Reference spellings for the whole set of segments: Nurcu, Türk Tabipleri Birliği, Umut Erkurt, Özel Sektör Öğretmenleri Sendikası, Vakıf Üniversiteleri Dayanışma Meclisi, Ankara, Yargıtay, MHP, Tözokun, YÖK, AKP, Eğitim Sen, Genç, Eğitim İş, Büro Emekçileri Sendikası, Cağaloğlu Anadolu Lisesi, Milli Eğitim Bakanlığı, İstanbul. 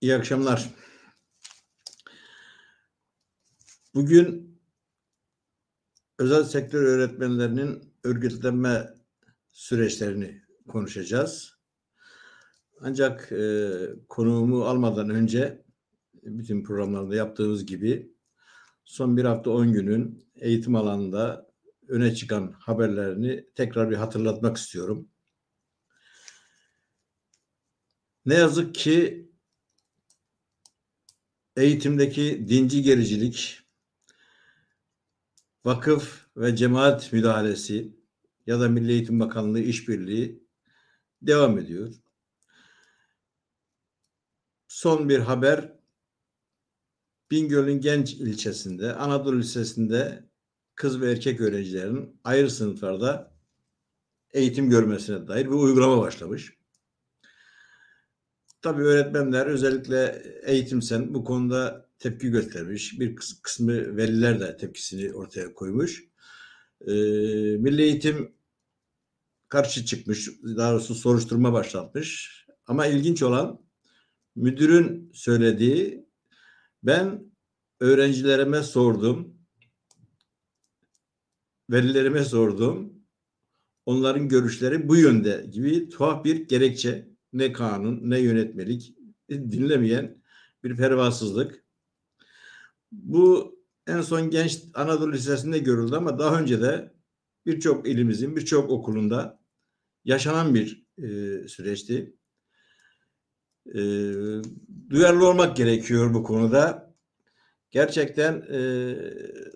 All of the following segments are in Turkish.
İyi akşamlar. Bugün özel sektör öğretmenlerinin örgütlenme süreçlerini konuşacağız. Ancak konuğumu almadan önce bütün programlarda yaptığımız gibi son bir hafta 10 günün eğitim alanında öne çıkan haberlerini tekrar bir hatırlatmak istiyorum. Ne yazık ki eğitimdeki dinci gericilik, vakıf ve cemaat müdahalesi ya da Milli Eğitim Bakanlığı işbirliği devam ediyor. Son bir haber, Bingöl'ün Genç ilçesinde Anadolu Lisesi'nde kız ve erkek öğrencilerin ayrı sınıflarda eğitim görmesine dair bir uygulama başlamış. Tabii öğretmenler, özellikle Eğitim Sen bu konuda tepki göstermiş. Bir kısmı veliler de tepkisini ortaya koymuş. Milli Eğitim karşı çıkmış, daha doğrusu soruşturma başlatmış. Ama ilginç olan müdürün söylediği, ben öğrencilerime sordum, velilerime sordum, onların görüşleri bu yönde gibi tuhaf bir gerekçe. Ne kanun, ne yönetmelik, dinlemeyen bir pervasızlık. Bu en son Genç Anadolu Lisesi'nde görüldü ama daha önce de birçok ilimizin, birçok okulunda yaşanan bir süreçti. Duyarlı olmak gerekiyor bu konuda. Gerçekten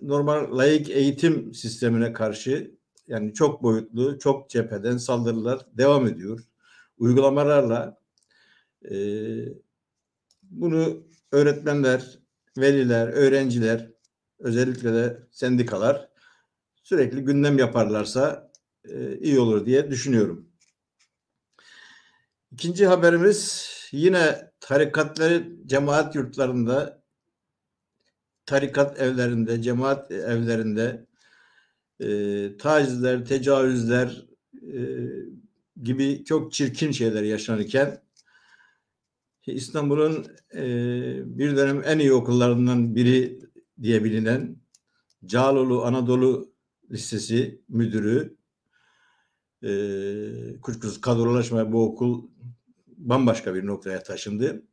normal laik eğitim sistemine karşı yani çok boyutlu, çok cepheden saldırılar devam ediyor. Uygulamalarla bunu öğretmenler, veliler, öğrenciler, özellikle de sendikalar sürekli gündem yaparlarsa iyi olur diye düşünüyorum. İkinci haberimiz yine tarikatları, cemaat yurtlarında, tarikat evlerinde, cemaat evlerinde tacizler, tecavüzler gibi çok çirkin şeyler yaşanırken İstanbul'un bir dönem en iyi okullarından biri diye bilinen Cağaloğlu Anadolu Lisesi müdürü kuşkusuz kadrolaşmaya bu okul bambaşka bir noktaya taşındı.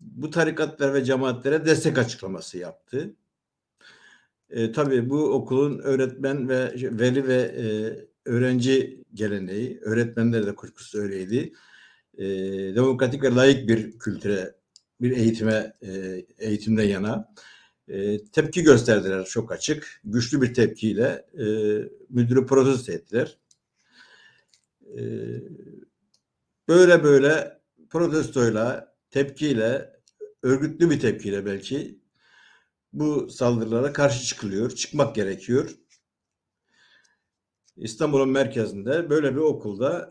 Bu tarikatlar ve cemaatlere destek açıklaması yaptı. Tabii bu okulun öğretmen ve veli ve öğrenci geleneği, öğretmenler de kuşkusuz öyleydi. Demokratik ve layık bir kültüre, bir eğitime, eğitimden yana tepki gösterdiler çok açık. Güçlü bir tepkiyle müdürü protesto ettiler. Böyle protestoyla, tepkiyle, örgütlü bir tepkiyle belki bu saldırılara karşı çıkılıyor, çıkmak gerekiyor. İstanbul'un merkezinde böyle bir okulda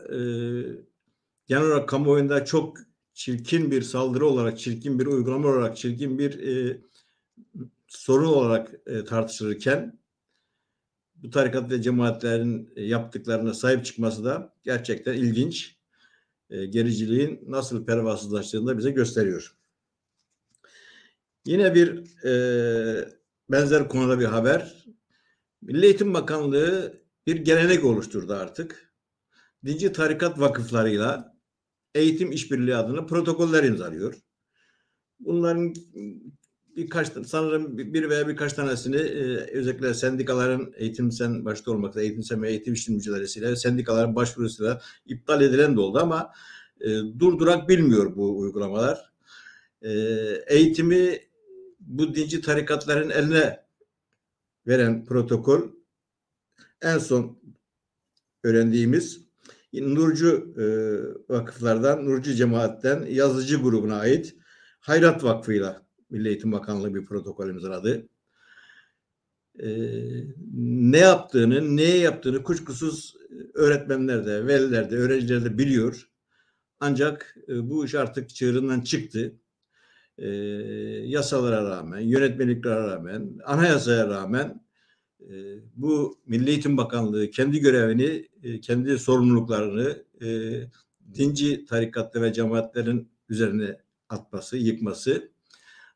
genel olarak kamuoyunda çok çirkin bir saldırı olarak, çirkin bir uygulama olarak, çirkin bir sorun olarak tartışılırken bu tarikat ve cemaatlerin yaptıklarına sahip çıkması da gerçekten ilginç. Gericiliğin nasıl pervasızlaştığını da bize gösteriyor. Yine bir benzer konuda bir haber. Milli Eğitim Bakanlığı bir gelenek oluşturdu artık. Dinci tarikat vakıflarıyla eğitim işbirliği adına protokoller imzalıyor. Bunların birkaç, sanırım bir veya birkaç tanesini özellikle sendikaların, Eğitim Sen başta olmak üzere, Eğitim Sen ve Eğitim İş'in mücadelesiyle, sendikaların başvurusuyla iptal edilen de oldu ama durdurak bilmiyor bu uygulamalar. Eğitimi bu dinci tarikatların eline veren protokol, en son öğrendiğimiz Nurcu vakıflardan, Nurcu cemaatten yazıcı grubuna ait Hayrat Vakfı'yla Milli Eğitim Bakanlığı bir protokol imzaladı. Ne yaptığını, neye yaptığını kuşkusuz öğretmenler de, veliler de, öğrenciler de biliyor. Ancak bu iş artık çığırından çıktı. Yasalara rağmen, yönetmeliklere rağmen, anayasaya rağmen bu Milli Eğitim Bakanlığı kendi görevini, kendi sorumluluklarını dinci tarikatlı ve cemaatlerin üzerine atması, yıkması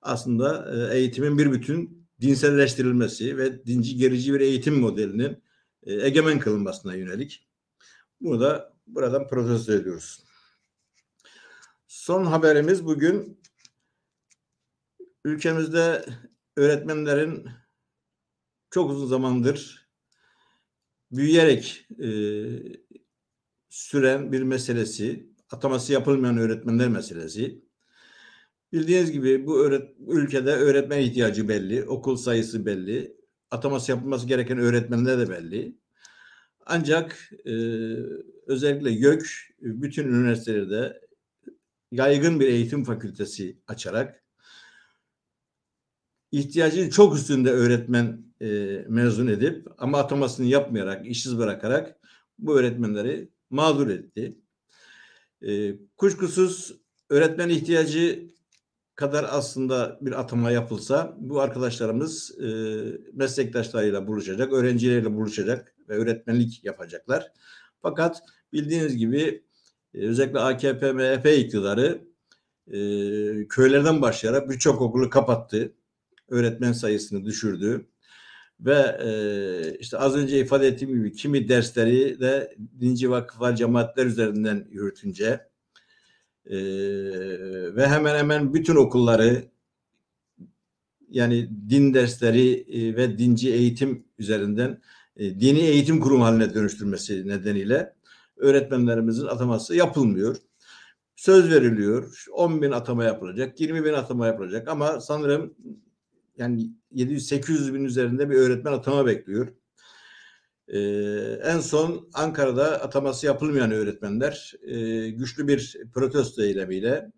aslında eğitimin bir bütün dinselleştirilmesi ve dinci gerici bir eğitim modelinin egemen kılınmasına yönelik. Bunu da buradan protesto ediyoruz. Son haberimiz bugün ülkemizde öğretmenlerin çok uzun zamandır büyüyerek süren bir meselesi, ataması yapılmayan öğretmenler meselesi. Bildiğiniz gibi bu ülkede öğretmen ihtiyacı belli, okul sayısı belli, ataması yapılması gereken öğretmenler de belli. Ancak özellikle YÖK bütün üniversitelerde yaygın bir eğitim fakültesi açarak ihtiyacın çok üstünde öğretmen mezun edip ama atamasını yapmayarak, işsiz bırakarak bu öğretmenleri mağdur etti. Kuşkusuz öğretmen ihtiyacı kadar aslında bir atama yapılsa bu arkadaşlarımız meslektaşlarıyla buluşacak, öğrencileriyle buluşacak ve öğretmenlik yapacaklar. Fakat bildiğiniz gibi özellikle AKP, MHP iktidarı köylerden başlayarak birçok okulu kapattı. Öğretmen sayısını düşürdü. Ve işte az önce ifade ettiğim gibi kimi dersleri de dinci vakıflar, cemaatler üzerinden yürütünce ve hemen hemen bütün okulları yani din dersleri ve dinci eğitim üzerinden dini eğitim kurumu haline dönüştürmesi nedeniyle öğretmenlerimizin ataması yapılmıyor. Söz veriliyor. 10 bin atama yapılacak, 20 bin atama yapılacak ama sanırım yani 700-800 bin üzerinde bir öğretmen atama bekliyor. En son Ankara'da ataması yapılmayan öğretmenler güçlü bir protesto eylemiyle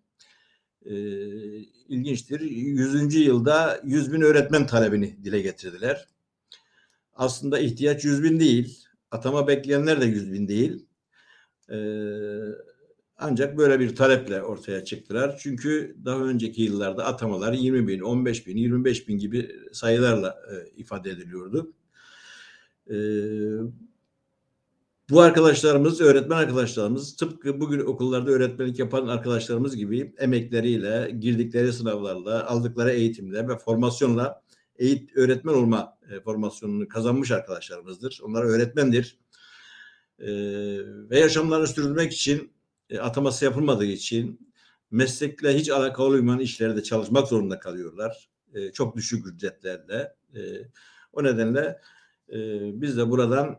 ilginçtir. 100. yılda 100 bin öğretmen talebini dile getirdiler. Aslında ihtiyaç 100 bin değil. Atama bekleyenler de 100 bin değil. Ancak böyle bir taleple ortaya çıktılar. Çünkü daha önceki yıllarda atamalar 20 bin, 15 bin, 25 bin gibi sayılarla ifade ediliyordu. Bu arkadaşlarımız, öğretmen arkadaşlarımız tıpkı bugün okullarda öğretmenlik yapan arkadaşlarımız gibi emekleriyle, girdikleri sınavlarla, aldıkları eğitimle ve formasyonla öğretmen olma formasyonunu kazanmış arkadaşlarımızdır. Onlar öğretmendir. Ve yaşamlarını sürdürmek için ataması yapılmadığı için meslekle hiç alakalı olmayan işlerde çalışmak zorunda kalıyorlar. Çok düşük ücretlerle. O nedenle biz de buradan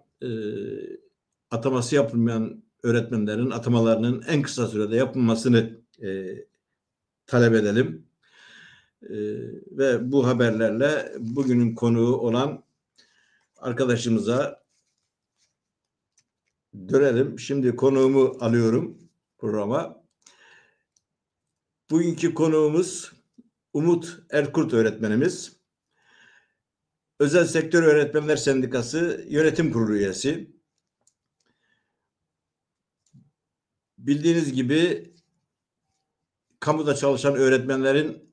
ataması yapılmayan öğretmenlerin atamalarının en kısa sürede yapılmasını talep edelim. Ve bu haberlerle bugünün konuğu olan arkadaşımıza dönelim. Şimdi konuğumu alıyorum programa. Bugünkü konuğumuz Umut Erkurt öğretmenimiz. Özel Sektör Öğretmenler Sendikası Yönetim Kurulu üyesi. Bildiğiniz gibi kamuda çalışan öğretmenlerin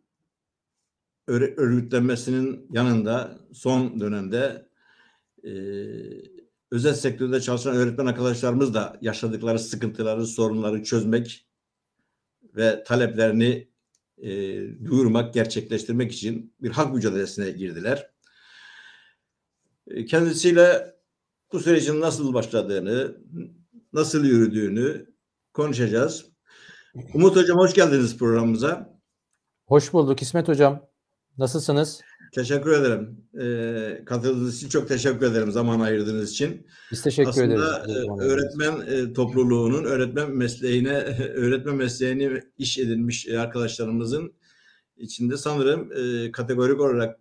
örgütlenmesinin yanında son dönemde özel sektörde çalışan öğretmen arkadaşlarımız da yaşadıkları sıkıntıları, sorunları çözmek ve taleplerini duyurmak, gerçekleştirmek için bir hak mücadelesine girdiler. Kendisiyle bu sürecin nasıl başladığını, nasıl yürüdüğünü konuşacağız. Umut Hocam hoş geldiniz programımıza. Hoş bulduk İsmet Hocam. Nasılsınız? Teşekkür ederim. Katıldığınız için çok teşekkür ederim zaman ayırdığınız için. Biz teşekkür ederiz. Aslında öğretmen topluluğunun, öğretmen mesleğini iş edinmiş arkadaşlarımızın içinde sanırım kategorik olarak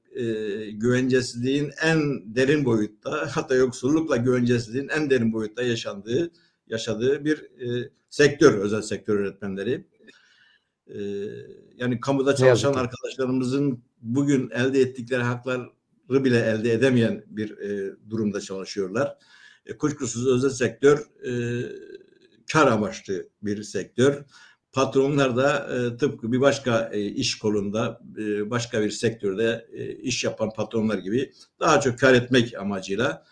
güvencesizliğin en derin boyutta, hatta yoksullukla güvencesizliğin en derin boyutta yaşadığı bir sektör, özel sektör öğretmenleri. Yani kamuda çalışan arkadaşlarımızın bugün elde ettikleri hakları bile elde edemeyen bir durumda çalışıyorlar. Kuşkusuz özel sektör kar amaçlı bir sektör. Patronlar da tıpkı bir başka iş kolunda, başka bir sektörde iş yapan patronlar gibi daha çok kar etmek amacıyla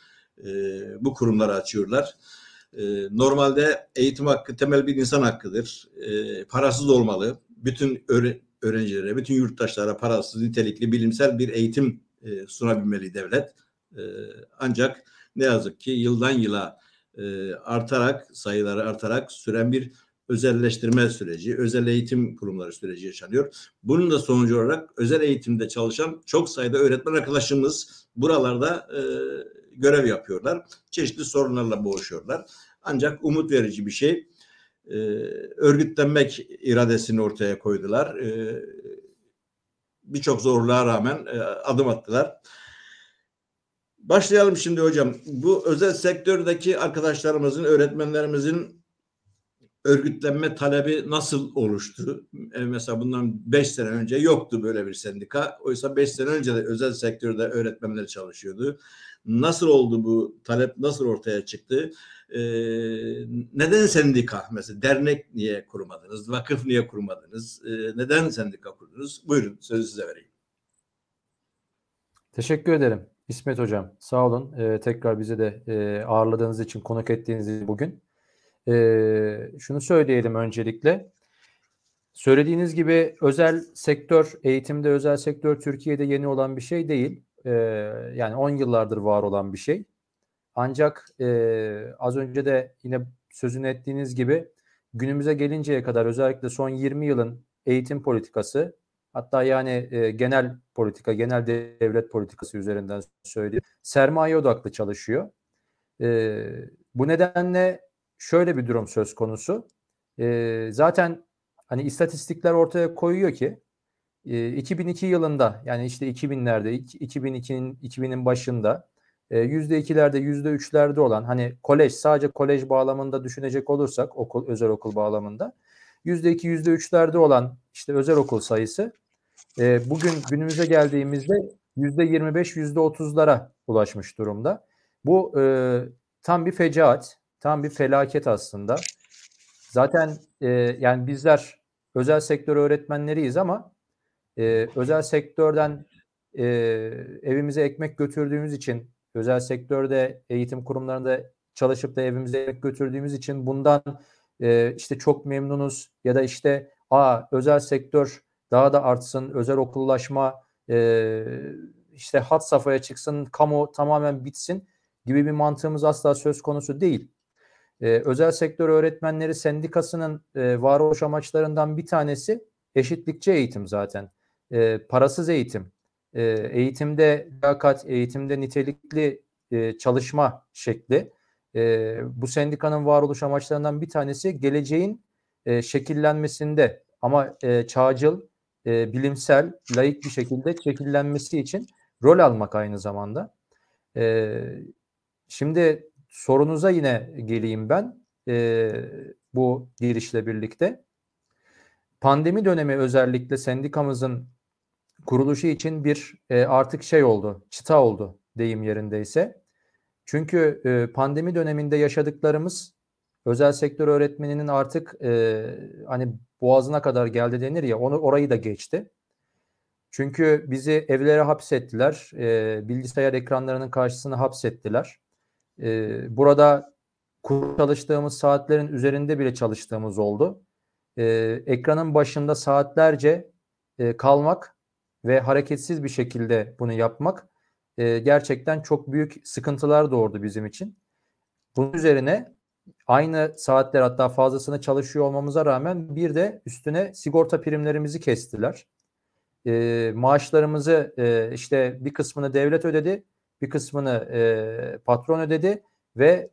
bu kurumları açıyorlar. Normalde eğitim hakkı temel bir insan hakkıdır. Parasız olmalı bütün öğrencilere, bütün yurttaşlara parasız, nitelikli, bilimsel bir eğitim sunabilmeli devlet. Ancak ne yazık ki yıldan yıla artarak, sayıları artarak süren bir özelleştirme süreci, özel eğitim kurumları süreci yaşanıyor. Bunun da sonucu olarak özel eğitimde çalışan çok sayıda öğretmen arkadaşımız buralarda görev yapıyorlar. Çeşitli sorunlarla boğuşuyorlar. Ancak umut verici bir şey. Örgütlenmek iradesini ortaya koydular. Birçok zorluğa rağmen adım attılar. Başlayalım şimdi hocam. Bu özel sektördeki arkadaşlarımızın, öğretmenlerimizin örgütlenme talebi nasıl oluştu? Mesela bundan 5 sene önce yoktu böyle bir sendika. Oysa 5 sene önce de özel sektörde öğretmenler çalışıyordu. Nasıl oldu bu talep? Nasıl ortaya çıktı? Neden sendika? Mesela dernek niye kurmadınız? Vakıf niye kurmadınız? Neden sendika kurdunuz? Buyurun, sözü size vereyim. Teşekkür ederim İsmet Hocam. Sağ olun. Tekrar bize de ağırladığınız için, konuk ettiğiniz için bugün. Şunu söyleyelim öncelikle. Söylediğiniz gibi özel sektör, eğitimde özel sektör Türkiye'de yeni olan bir şey değil. Yani 10 yıllardır var olan bir şey. Ancak az önce de yine sözünü ettiğiniz gibi günümüze gelinceye kadar özellikle son 20 yılın eğitim politikası, hatta yani genel politika, genel devlet politikası üzerinden söyleyeyim, sermaye odaklı çalışıyor. Bu nedenle şöyle bir durum söz konusu. Zaten hani istatistikler ortaya koyuyor ki 2002 yılında, yani işte 2000'lerde, 2002'nin başında %2'lerde, %3'lerde olan, hani kolej, sadece kolej bağlamında düşünecek olursak, okul, özel okul bağlamında %2, %3'lerde olan işte özel okul sayısı bugün günümüze geldiğimizde %25, %30'lara ulaşmış durumda. Bu tam bir fecaat, tam bir felaket aslında. Zaten yani bizler özel sektör öğretmenleriyiz ama özel sektörden evimize ekmek götürdüğümüz için, özel sektörde, eğitim kurumlarında çalışıp da evimize ekmek götürdüğümüz için bundan işte çok memnunuz ya da işte özel sektör daha da artsın, özel okullaşma işte hat safhaya çıksın, kamu tamamen bitsin gibi bir mantığımız asla söz konusu değil. Özel sektör öğretmenleri sendikasının varoluş amaçlarından bir tanesi eşitlikçi eğitim zaten. Parasız eğitim, eğitimde liyakat, eğitimde nitelikli çalışma şekli. Bu sendikanın varoluş amaçlarından bir tanesi geleceğin şekillenmesinde, ama çağcıl, bilimsel, laik bir şekilde şekillenmesi için rol almak aynı zamanda. Şimdi sorunuza yine geleyim ben bu girişle birlikte. Pandemi dönemi özellikle sendikamızın kuruluşu için bir artık şey oldu, çıta oldu deyim yerindeyse. Çünkü pandemi döneminde yaşadıklarımız özel sektör öğretmeninin artık hani boğazına kadar geldi denir ya, orayı da geçti. Çünkü bizi evlere hapsettiler, bilgisayar ekranlarının karşısına hapsettiler. Burada çalıştığımız saatlerin üzerinde bile çalıştığımız oldu. Ekranın başında saatlerce kalmak ve hareketsiz bir şekilde bunu yapmak gerçekten çok büyük sıkıntılar doğurdu bizim için. Bunun üzerine aynı saatler, hatta fazlasını çalışıyor olmamıza rağmen bir de üstüne sigorta primlerimizi kestiler. Maaşlarımızı işte bir kısmını devlet ödedi, bir kısmını patron ödedi ve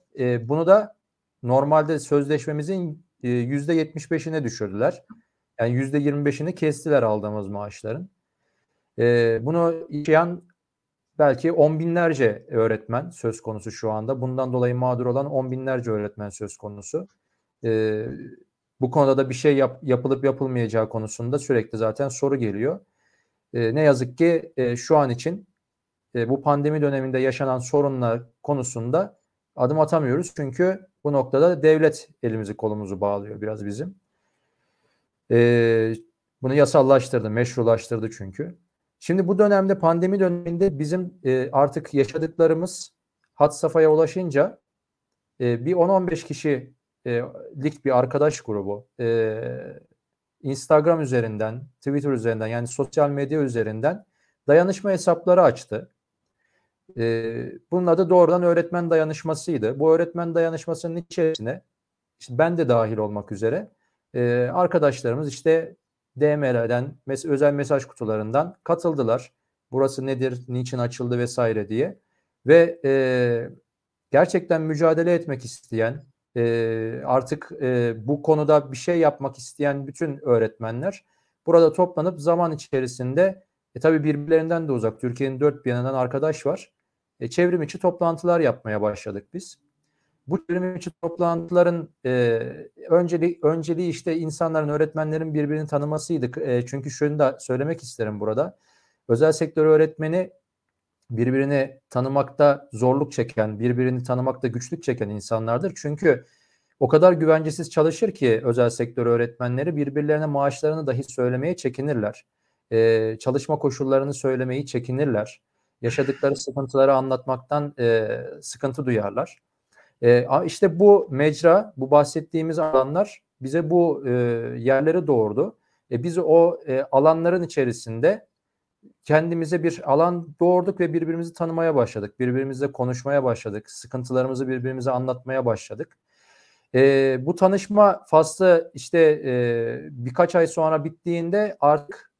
bunu da normalde sözleşmemizin %75'ine düşürdüler. Yani %25'ini kestiler aldığımız maaşların. Bunu yaşayan belki on binlerce öğretmen söz konusu şu anda. Bundan dolayı mağdur olan on binlerce öğretmen söz konusu. Bu konuda da bir şey yapılıp yapılmayacağı konusunda sürekli zaten soru geliyor. Ne yazık ki şu an için bu pandemi döneminde yaşanan sorunlar konusunda adım atamıyoruz. Çünkü bu noktada devlet elimizi kolumuzu bağlıyor biraz bizim. Bunu yasallaştırdı, meşrulaştırdı çünkü. Şimdi bu dönemde, pandemi döneminde bizim artık yaşadıklarımız had safhaya ulaşınca bir 10-15 kişilik bir arkadaş grubu Instagram üzerinden, Twitter üzerinden, yani sosyal medya üzerinden dayanışma hesapları açtı. Bunun adı doğrudan öğretmen dayanışmasıydı. Bu öğretmen dayanışmasının içerisine işte ben de dahil olmak üzere arkadaşlarımız işte DM'lerden, özel mesaj kutularından katıldılar. Burası nedir, niçin açıldı vesaire diye. Ve gerçekten mücadele etmek isteyen, artık bu konuda bir şey yapmak isteyen bütün öğretmenler burada toplanıp zaman içerisinde tabii birbirlerinden de uzak, Türkiye'nin dört bir yanından arkadaş var. Çevrim içi toplantılar yapmaya başladık biz. Bu çevrim içi toplantıların önceliği işte insanların, öğretmenlerin birbirini tanımasıydı. Çünkü şunu da söylemek isterim burada. Özel sektör öğretmeni birbirini tanımakta zorluk çeken, birbirini tanımakta güçlük çeken insanlardır. Çünkü o kadar güvencesiz çalışır ki özel sektör öğretmenleri birbirlerine maaşlarını dahi söylemeye çekinirler. Çalışma koşullarını söylemeyi çekinirler. Yaşadıkları sıkıntıları anlatmaktan sıkıntı duyarlar. İşte bu mecra, bu bahsettiğimiz alanlar bize bu yerleri doğurdu. Biz o alanların içerisinde kendimize bir alan doğurduk ve birbirimizi tanımaya başladık. Birbirimizle konuşmaya başladık. Sıkıntılarımızı birbirimize anlatmaya başladık. Bu tanışma faslı işte birkaç ay sonra bittiğinde artık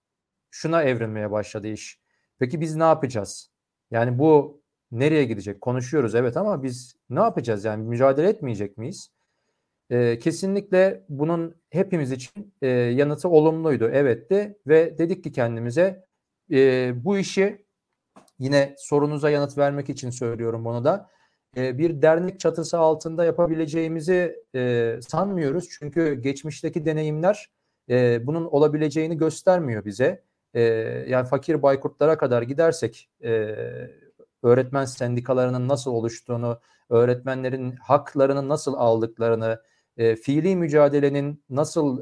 şuna evrilmeye başladı iş. Peki biz ne yapacağız? Yani bu nereye gidecek? Konuşuyoruz evet ama biz ne yapacağız? Yani mücadele etmeyecek miyiz? Kesinlikle bunun hepimiz için yanıtı olumluydu. Evetti ve dedik ki kendimize bu işi, yine sorunuza yanıt vermek için söylüyorum bunu da, bir dernek çatısı altında yapabileceğimizi sanmıyoruz. Çünkü geçmişteki deneyimler bunun olabileceğini göstermiyor bize. Yani fakir baykurtlara kadar gidersek öğretmen sendikalarının nasıl oluştuğunu, öğretmenlerin haklarını nasıl aldıklarını, fiili mücadelenin nasıl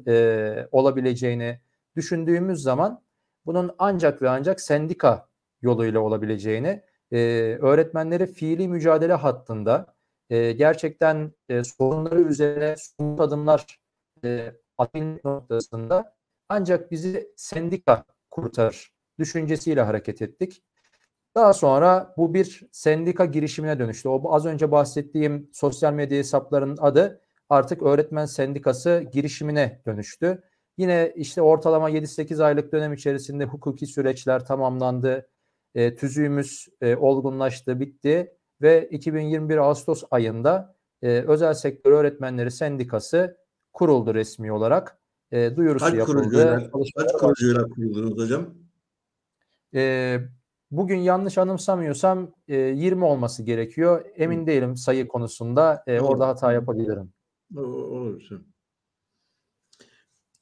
olabileceğini düşündüğümüz zaman bunun ancak ve ancak sendika yoluyla olabileceğini, öğretmenleri fiili mücadele hattında gerçekten sorunları üzerine somut adımlar atmak noktasında ancak bizi sendika kurtarır düşüncesiyle hareket ettik. Daha sonra bu bir sendika girişimine dönüştü. O az önce bahsettiğim sosyal medya hesaplarının adı artık öğretmen sendikası girişimine dönüştü. Yine işte ortalama 7-8 aylık dönem içerisinde hukuki süreçler tamamlandı. TÜZÜ'müz olgunlaştı, bitti ve 2021 Ağustos ayında Özel Sektör Öğretmenleri Sendikası kuruldu resmi olarak. Duyurusu yapıldı. Kaç kurucuyla kuruldunuz hocam? Bugün yanlış anımsamıyorsam 20 olması gerekiyor. Emin değilim sayı konusunda. Orada hata yapabilirim. Olur.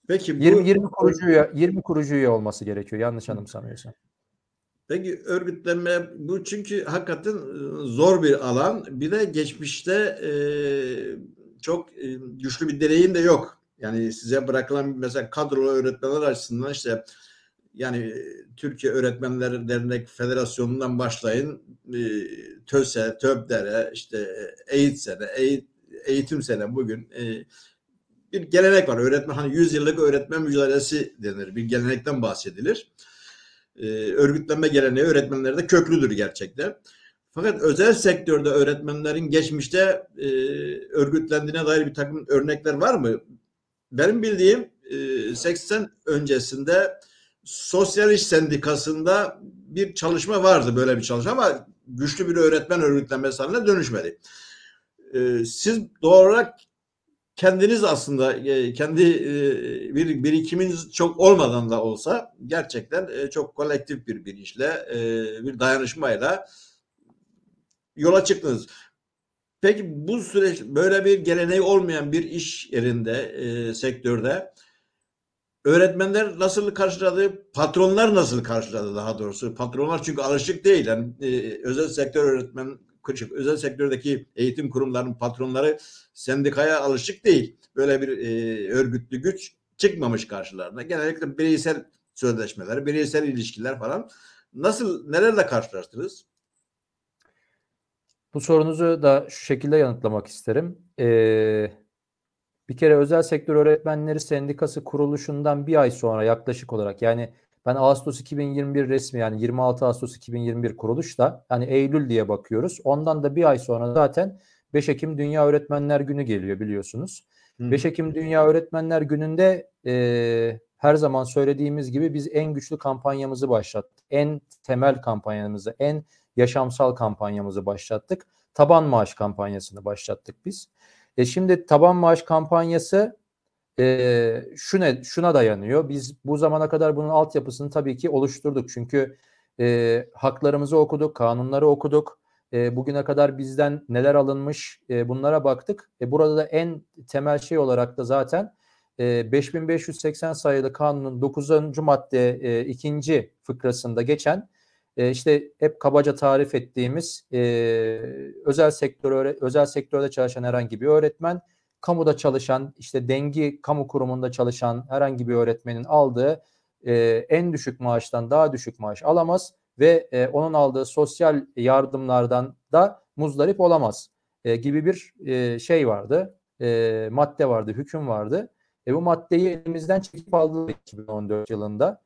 Peki bu 20 kurucu üye olması gerekiyor yanlış anımsamıyorsam. Peki örgütlenme bu çünkü hakikaten zor bir alan. Bir de geçmişte çok güçlü bir deneyim de yok. Yani size bırakılan mesela kadrolu öğretmenler açısından işte yani Türkiye Öğretmenler Dernek Federasyonu'ndan başlayın TÖS'e, TÖB'lere, işte Eğitim Sen'e bugün bir gelenek var. Öğretmen, hani 100 yıllık öğretmen mücadelesi denir. Bir gelenekten bahsedilir. Örgütlenme geleneği öğretmenlerde köklüdür gerçekten. Fakat özel sektörde öğretmenlerin geçmişte örgütlendiğine dair bir takım örnekler var mı? Benim bildiğim 80 öncesinde sosyal iş sendikasında bir çalışma vardı, böyle bir çalışma, ama güçlü bir öğretmen örgütlenmesi haline dönüşmedi. Siz doğal olarak kendiniz aslında kendi bir birikiminiz çok olmadan da olsa gerçekten çok kolektif bir bilinçle, bir dayanışmayla yola çıktınız. Peki bu süreç, böyle bir geleneği olmayan bir iş yerinde, sektörde öğretmenler nasıl karşıladı? Patronlar nasıl karşıladı daha doğrusu? Patronlar çünkü alışık değil. Yani özel sektördeki eğitim kurumlarının patronları sendikaya alışık değil. Böyle bir örgütlü güç çıkmamış karşılarına. Genellikle bireysel sözleşmeler, bireysel ilişkiler falan. Nelerle karşılaştınız? Bu sorunuzu da şu şekilde yanıtlamak isterim. Bir kere Özel Sektör Öğretmenleri Sendikası kuruluşundan bir ay sonra yaklaşık olarak, yani ben Ağustos 2021 resmi, yani 26 Ağustos 2021 kuruluşta, yani Eylül diye bakıyoruz. Ondan da bir ay sonra zaten 5 Ekim Dünya Öğretmenler Günü geliyor, biliyorsunuz. 5 Ekim Dünya Öğretmenler Günü'nde her zaman söylediğimiz gibi biz en güçlü kampanyamızı başlattık. En temel kampanyamızı, en yaşamsal kampanyamızı başlattık. Taban maaş kampanyasını başlattık biz. Şimdi taban maaş kampanyası şuna dayanıyor. Biz bu zamana kadar bunun altyapısını tabii ki oluşturduk. Çünkü haklarımızı okuduk, kanunları okuduk. Bugüne kadar bizden neler alınmış, bunlara baktık. Burada da en temel şey olarak da zaten 5580 sayılı kanunun 9. madde 2. fıkrasında geçen, işte hep kabaca tarif ettiğimiz özel sektörde çalışan herhangi bir öğretmen, kamuda çalışan, işte dengi kamu kurumunda çalışan herhangi bir öğretmenin aldığı en düşük maaştan daha düşük maaş alamaz ve onun aldığı sosyal yardımlardan da muzdarip olamaz gibi bir şey vardı, madde vardı, hüküm vardı. Bu maddeyi elimizden çekip aldık 2014 yılında.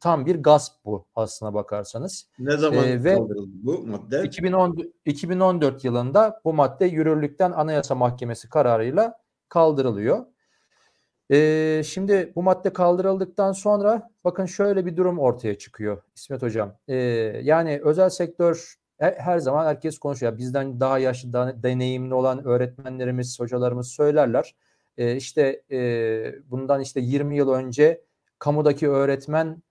Tam bir gasp bu aslına bakarsanız. Ne zaman bu madde? 2014 yılında bu madde yürürlükten Anayasa Mahkemesi kararıyla kaldırılıyor. Şimdi bu madde kaldırıldıktan sonra bakın şöyle bir durum ortaya çıkıyor İsmet Hocam. Yani özel sektör, her zaman herkes konuşuyor. Bizden daha yaşlı, daha deneyimli olan öğretmenlerimiz, hocalarımız söylerler. Bundan 20 yıl önce kamudaki öğretmen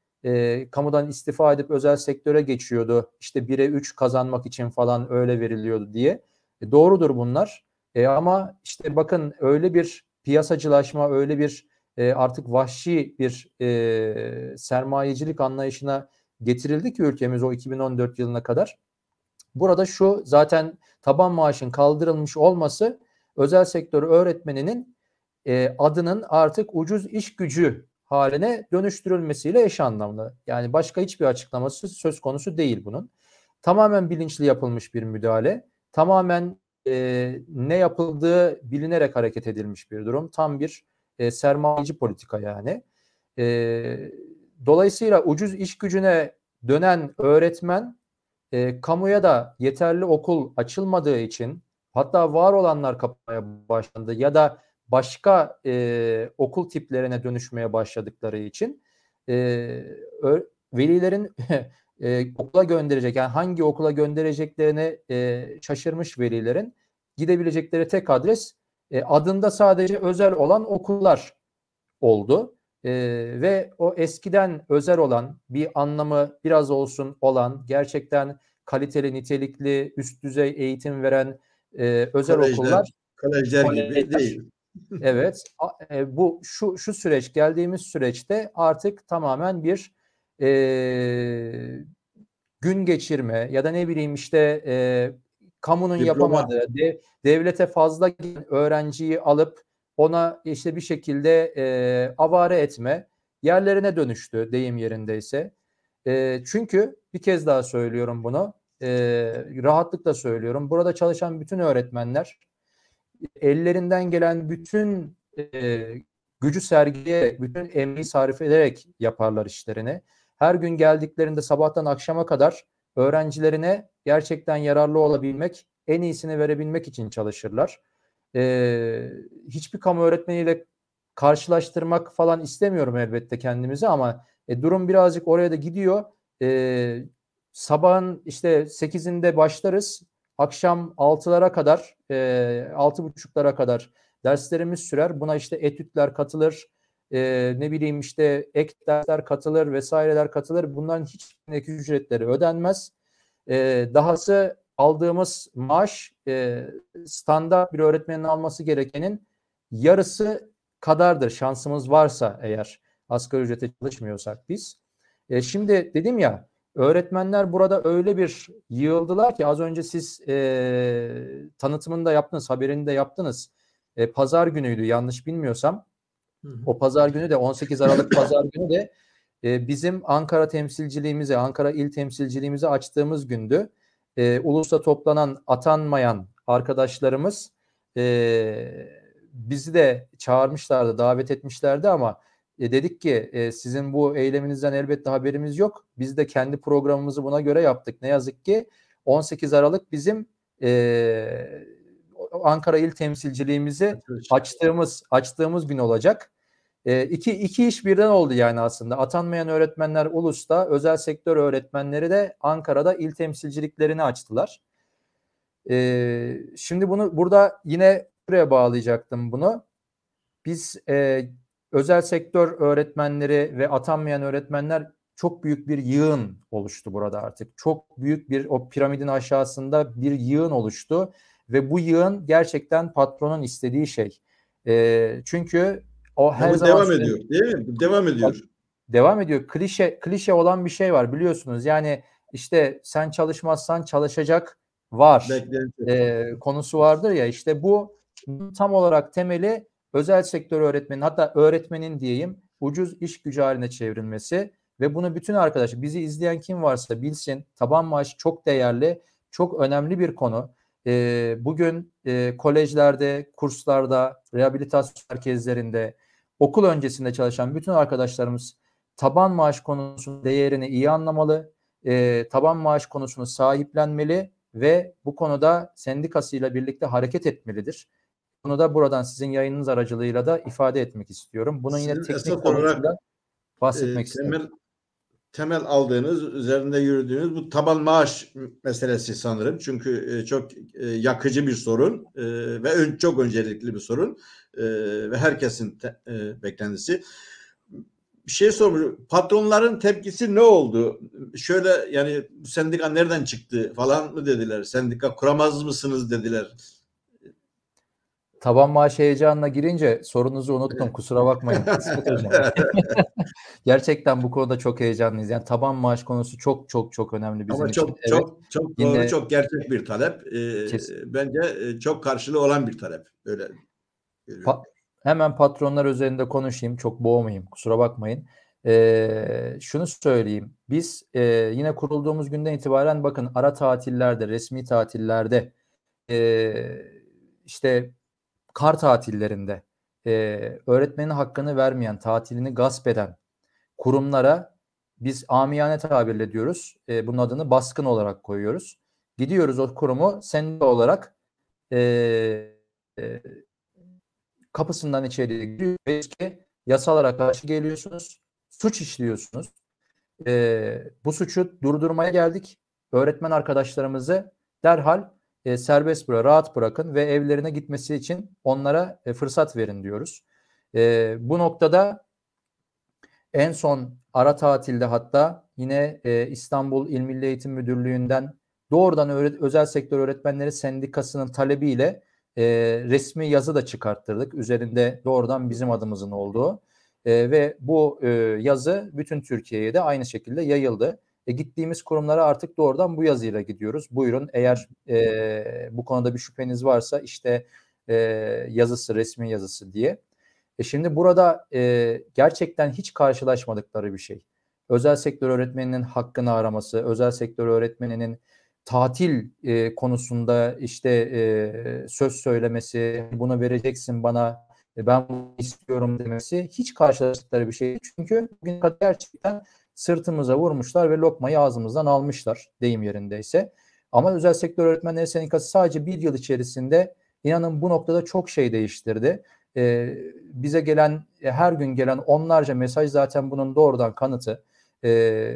kamudan istifa edip özel sektöre geçiyordu. 1'e 3 kazanmak için falan öyle veriliyordu diye. Doğrudur bunlar. Ama bakın öyle bir piyasacılaşma, öyle bir artık vahşi bir sermayecilik anlayışına getirildi ki ülkemiz o 2014 yılına kadar. Burada şu, zaten taban maaşın kaldırılmış olması özel sektör öğretmeninin adının artık ucuz iş gücü haline dönüştürülmesiyle eş anlamlı. Yani başka hiçbir açıklaması söz konusu değil bunun. Tamamen bilinçli yapılmış bir müdahale. Tamamen ne yapıldığı bilinerek hareket edilmiş bir durum. Tam bir sermayeci politika yani. Dolayısıyla ucuz iş gücüne dönen öğretmen, kamuya da yeterli okul açılmadığı için, hatta var olanlar kapanmaya başlandı ya da başka okul tiplerine dönüşmeye başladıkları için velilerin okula gönderecek, yani hangi okula göndereceklerini şaşırmış velilerin gidebilecekleri tek adres adında sadece özel olan okullar oldu. Ve o eskiden özel olan, bir anlamı biraz olsun olan, gerçekten kaliteli, nitelikli, üst düzey eğitim veren özel okullar, kolejler gibi değil. Evet, bu şu süreç, geldiğimiz süreçte artık tamamen bir gün geçirme ya da kamunun yapamadığı, devlete fazla gelen öğrenciyi alıp ona bir şekilde avare etme yerlerine dönüştü, deyim yerindeyse. Çünkü bir kez daha söylüyorum bunu, rahatlıkla söylüyorum. Burada çalışan bütün öğretmenler ellerinden gelen bütün gücü sergileyerek, bütün emeği sarf ederek yaparlar işlerini. Her gün geldiklerinde sabahtan akşama kadar öğrencilerine gerçekten yararlı olabilmek, en iyisini verebilmek için çalışırlar. Hiçbir kamu öğretmeniyle karşılaştırmak falan istemiyorum elbette kendimizi, ama durum birazcık oraya da gidiyor. Sabahın 8'inde başlarız. Akşam 6'lara kadar, 6.30'lara kadar derslerimiz sürer. Buna etütler katılır, ek dersler katılır, vesaireler katılır. Bunların hiç ek ücretleri ödenmez. Dahası aldığımız maaş standart bir öğretmenin alması gerekenin yarısı kadardır. Şansımız varsa eğer, asgari ücrete çalışmıyorsak biz. Şimdi dedim ya, öğretmenler burada öyle bir yığıldılar ki az önce siz tanıtımını da yaptınız, haberini de yaptınız. Pazar günüydü yanlış bilmiyorsam. O pazar günü de 18 Aralık pazar günü de bizim Ankara il temsilciliğimizi açtığımız gündü. Ulus'ta toplanan atanmayan arkadaşlarımız bizi de çağırmışlardı, davet etmişlerdi ama dedik ki sizin bu eyleminizden elbette haberimiz yok. Biz de kendi programımızı buna göre yaptık. Ne yazık ki 18 Aralık bizim Ankara İl Temsilciliğimizi açtığımız gün olacak. İki iş birden oldu yani aslında. Atanmayan öğretmenler Ulus'ta, özel sektör öğretmenleri de Ankara'da il temsilciliklerini açtılar. Şimdi bunu burada yine buraya bağlayacaktım bunu. Biz özel sektör öğretmenleri ve atanmayan öğretmenler çok büyük bir yığın oluştu burada artık. Çok büyük bir o piramidin aşağısında bir yığın oluştu ve bu yığın gerçekten patronun istediği şey. Çünkü o her zaman devam ediyor, değil mi? Devam ediyor. Devam ediyor. Klişe olan bir şey var biliyorsunuz. Yani işte sen çalışmazsan çalışacak var konusu vardır ya, işte bu tam olarak temeli özel sektör öğretmenin, hatta öğretmenin diyeyim, ucuz iş gücü haline çevrilmesi ve bunu bütün arkadaşlar, bizi izleyen kim varsa bilsin, taban maaş çok değerli, çok önemli bir konu. Bugün kolejlerde, kurslarda, rehabilitasyon merkezlerinde, okul öncesinde çalışan bütün arkadaşlarımız taban maaş konusunun değerini iyi anlamalı, taban maaş konusunu sahiplenmeli ve bu konuda sendikasıyla birlikte hareket etmelidir. Bunu da buradan sizin yayınınız aracılığıyla da ifade etmek istiyorum. Bunun yine teknik olarak bahsetmek istiyorum. Temel aldığınız, üzerinde yürüdüğünüz bu taban maaş meselesi sanırım. Çünkü çok yakıcı bir sorun ve çok öncelikli bir sorun ve herkesin beklentisi. Bir şey sormuyorum. Patronların tepkisi ne oldu? Şöyle yani sendika nereden çıktı falan mı dediler? Sendika kuramaz mısınız dediler. Taban maaş heyecanına girince sorunuzu unuttum. Kusura bakmayın. Gerçekten bu konuda çok heyecanlıyız. Yani taban maaş konusu çok çok çok önemli bizim için. Ama çok doğru, yine çok gerçek bir talep. Bence çok karşılığı olan bir talep. Öyle. Hemen patronlar üzerinde konuşayım. Çok boğmayayım. Kusura bakmayın. Şunu söyleyeyim. Biz yine kurulduğumuz günden itibaren bakın ara tatillerde, resmi tatillerde işte kar tatillerinde öğretmenin hakkını vermeyen, tatilini gasp eden kurumlara biz amiyane tabirle diyoruz. Bunun adını baskın olarak koyuyoruz. Gidiyoruz o kurumu sendika olarak kapısından içeriye giriyor. Belki yasalara karşı geliyorsunuz. Suç işliyorsunuz. Bu suçu durdurmaya geldik. Öğretmen arkadaşlarımızı derhal serbest bırakın, rahat bırakın ve evlerine gitmesi için onlara fırsat verin diyoruz. Bu noktada en son ara tatilde hatta yine İstanbul İl Milli Eğitim Müdürlüğü'nden doğrudan Özel Sektör Öğretmenleri Sendikası'nın talebiyle resmi yazı da çıkarttırdık. Üzerinde doğrudan bizim adımızın olduğu ve bu yazı bütün Türkiye'ye de aynı şekilde yayıldı. Gittiğimiz kurumlara artık doğrudan bu yazıyla gidiyoruz. Buyurun eğer bu konuda bir şüpheniz varsa işte yazısı, resmi yazısı diye. Şimdi burada gerçekten hiç karşılaşmadıkları bir şey. Özel sektör öğretmeninin hakkını araması, özel sektör öğretmeninin tatil konusunda işte söz söylemesi, bunu vereceksin bana, ben bunu istiyorum demesi hiç karşılaştıkları bir şey. Çünkü bugün kadar gerçekten sırtımıza vurmuşlar ve lokmayı ağzımızdan almışlar deyim yerindeyse. Ama özel sektör öğretmenleri sendikası sadece bir yıl içerisinde inanın bu noktada çok şey değiştirdi. Bize gelen, her gün gelen onlarca mesaj zaten bunun doğrudan kanıtı.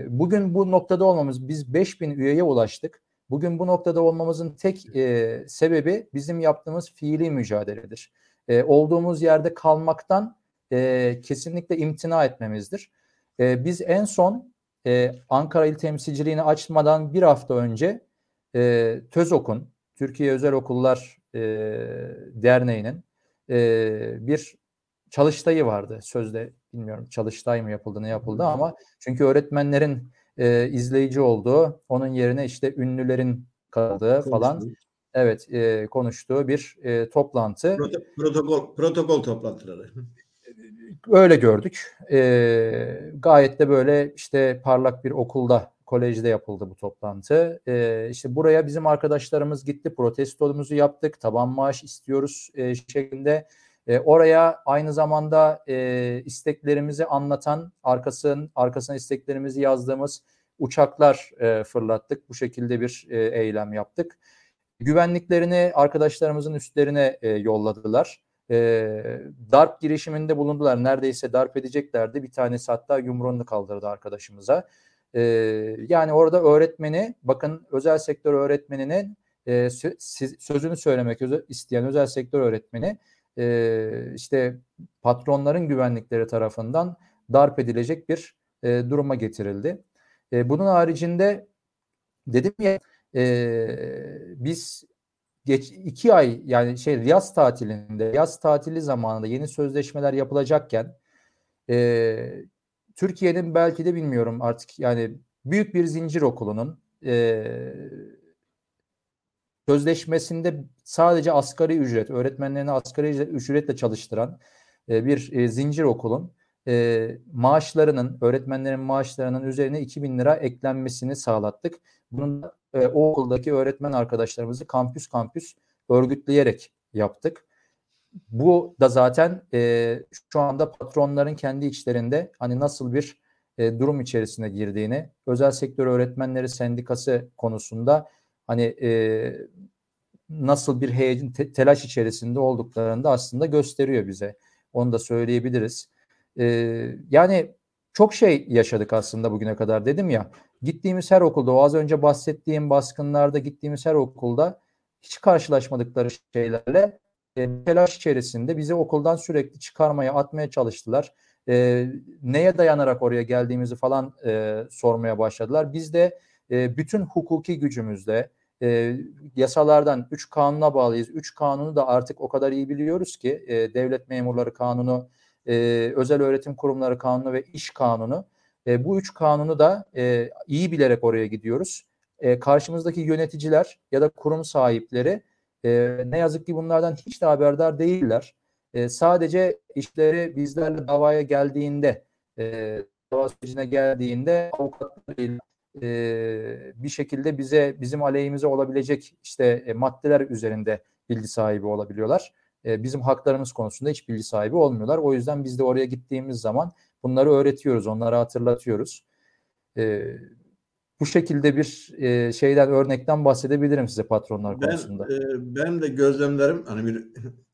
Bugün bu noktada olmamız, biz 5000 üyeye ulaştık. Bugün bu noktada olmamızın tek sebebi bizim yaptığımız fiili mücadeledir. Olduğumuz yerde kalmaktan kesinlikle imtina etmemizdir. Biz en son Ankara İl Temsilciliğini açmadan bir hafta önce Tözokun, Türkiye Özel Okullar Derneği'nin bir çalıştayı vardı. Sözde bilmiyorum çalıştay mı yapıldı ne yapıldı ama çünkü öğretmenlerin izleyici olduğu, onun yerine işte ünlülerin katıldığı falan evet konuştuğu bir toplantı. Protokol toplantıları. Öyle gördük. Gayet de böyle işte parlak bir okulda, kolejde yapıldı bu toplantı. İşte buraya bizim arkadaşlarımız gitti, protestomuzu yaptık, taban maaş istiyoruz şeklinde Oraya aynı zamanda isteklerimizi anlatan, arkasına isteklerimizi yazdığımız uçaklar fırlattık. Bu şekilde bir eylem yaptık. Güvenliklerini arkadaşlarımızın üstlerine yolladılar. Darp girişiminde bulundular. Neredeyse darp edeceklerdi. Bir tanesi hatta yumruğunu kaldırdı arkadaşımıza. Yani orada öğretmeni, bakın özel sektör öğretmeninin sözünü söylemek isteyen özel sektör öğretmeni işte patronların güvenlikleri tarafından darp edilecek bir duruma getirildi. Bunun haricinde dedim ya biz iki ay yani yaz tatili zamanında yeni sözleşmeler yapılacakken Türkiye'nin belki de bilmiyorum artık yani büyük bir zincir okulunun sözleşmesinde sadece asgari ücret, öğretmenlerini asgari ücretle çalıştıran bir zincir okulun maaşlarının, öğretmenlerin maaşlarının üzerine 2000 lira eklenmesini sağlattık. Bunun da o okuldaki öğretmen arkadaşlarımızı kampüs kampüs örgütleyerek yaptık. Bu da zaten şu anda patronların kendi içlerinde hani nasıl bir durum içerisine girdiğini, özel sektör öğretmenleri sendikası konusunda hani nasıl bir heyecan, telaş içerisinde olduklarını da aslında gösteriyor bize. Onu da söyleyebiliriz. Yani çok şey yaşadık aslında bugüne kadar dedim ya. Gittiğimiz her okulda, o az önce bahsettiğim baskınlarda gittiğimiz her okulda hiç karşılaşmadıkları şeylerle telaş içerisinde bizi okuldan sürekli çıkarmaya, atmaya çalıştılar. Neye dayanarak oraya geldiğimizi falan sormaya başladılar. Biz de bütün hukuki gücümüzle yasalardan 3 kanuna bağlıyız. 3 kanunu da artık o kadar iyi biliyoruz ki devlet memurları kanunu, özel öğretim kurumları kanunu ve iş kanunu. Bu 3 kanunu da iyi bilerek oraya gidiyoruz. Karşımızdaki yöneticiler ya da kurum sahipleri ne yazık ki bunlardan hiç de haberdar değiller. Sadece işleri bizlerle davaya geldiğinde, dava sürecine geldiğinde avukatlarıyla bir şekilde bize, bizim aleyhimize olabilecek işte maddeler üzerinde bilgi sahibi olabiliyorlar. Bizim haklarımız konusunda hiç bilgi sahibi olmuyorlar. O yüzden biz de oraya gittiğimiz zaman bunları öğretiyoruz, onlara hatırlatıyoruz. Bu şekilde bir örnekten bahsedebilirim size patronlar konusunda. Benim de gözlemlerim hani bir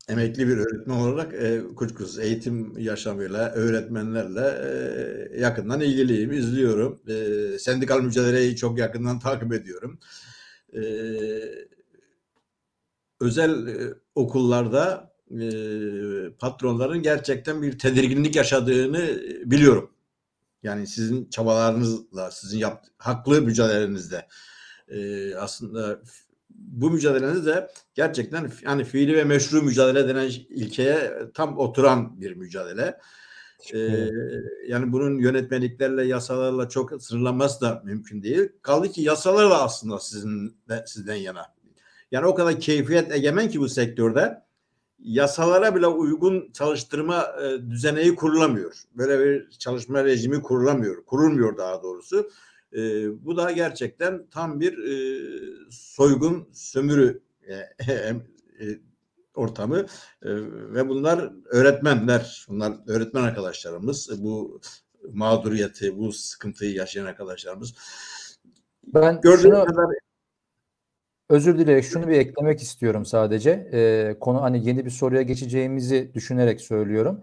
emekli bir öğretmen olarak kuşkusuz eğitim yaşamıyla, öğretmenlerle yakından ilgiliyim, izliyorum. Sendikal mücadeleyi çok yakından takip ediyorum. Özel okullarda patronların gerçekten bir tedirginlik yaşadığını biliyorum. Yani sizin çabalarınızla, sizin haklı mücadelenizde aslında bu mücadeleniz de gerçekten yani fiili ve meşru mücadele denen ilkeye tam oturan bir mücadele. Yani bunun yönetmeliklerle, yasalarla çok sınırlanması da mümkün değil. Kaldı ki yasalar da aslında sizden yana. Yani o kadar keyfiyet egemen ki bu sektörde yasalara bile uygun çalıştırma düzeneği kurulamıyor. Böyle bir çalışma rejimi kurulmuyor daha doğrusu. Bu da gerçekten tam bir soygun, sömürü ortamı ve bunlar öğretmen arkadaşlarımız, bu mağduriyeti, bu sıkıntıyı yaşayan arkadaşlarımız. Ben gördüğünüz kadar... Özür dilerim. Şunu bir eklemek istiyorum sadece. Konu hani yeni bir soruya geçeceğimizi düşünerek söylüyorum.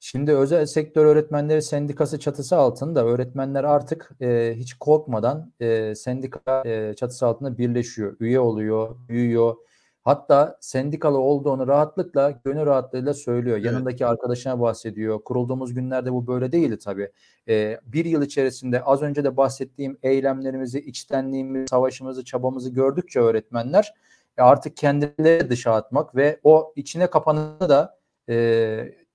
Şimdi Özel Sektör Öğretmenleri Sendikası çatısı altında öğretmenler artık hiç korkmadan sendika çatısı altında birleşiyor. Üye oluyor, büyüyor. Hatta sendikalı olduğunu rahatlıkla, gönül rahatlığıyla söylüyor. Yanındaki arkadaşına bahsediyor. Kurulduğumuz günlerde bu böyle değildi tabii. Bir yıl içerisinde az önce de bahsettiğim eylemlerimizi, içtenliğimizi, savaşımızı, çabamızı gördükçe öğretmenler artık kendileri dışa atmak ve o içine kapananı da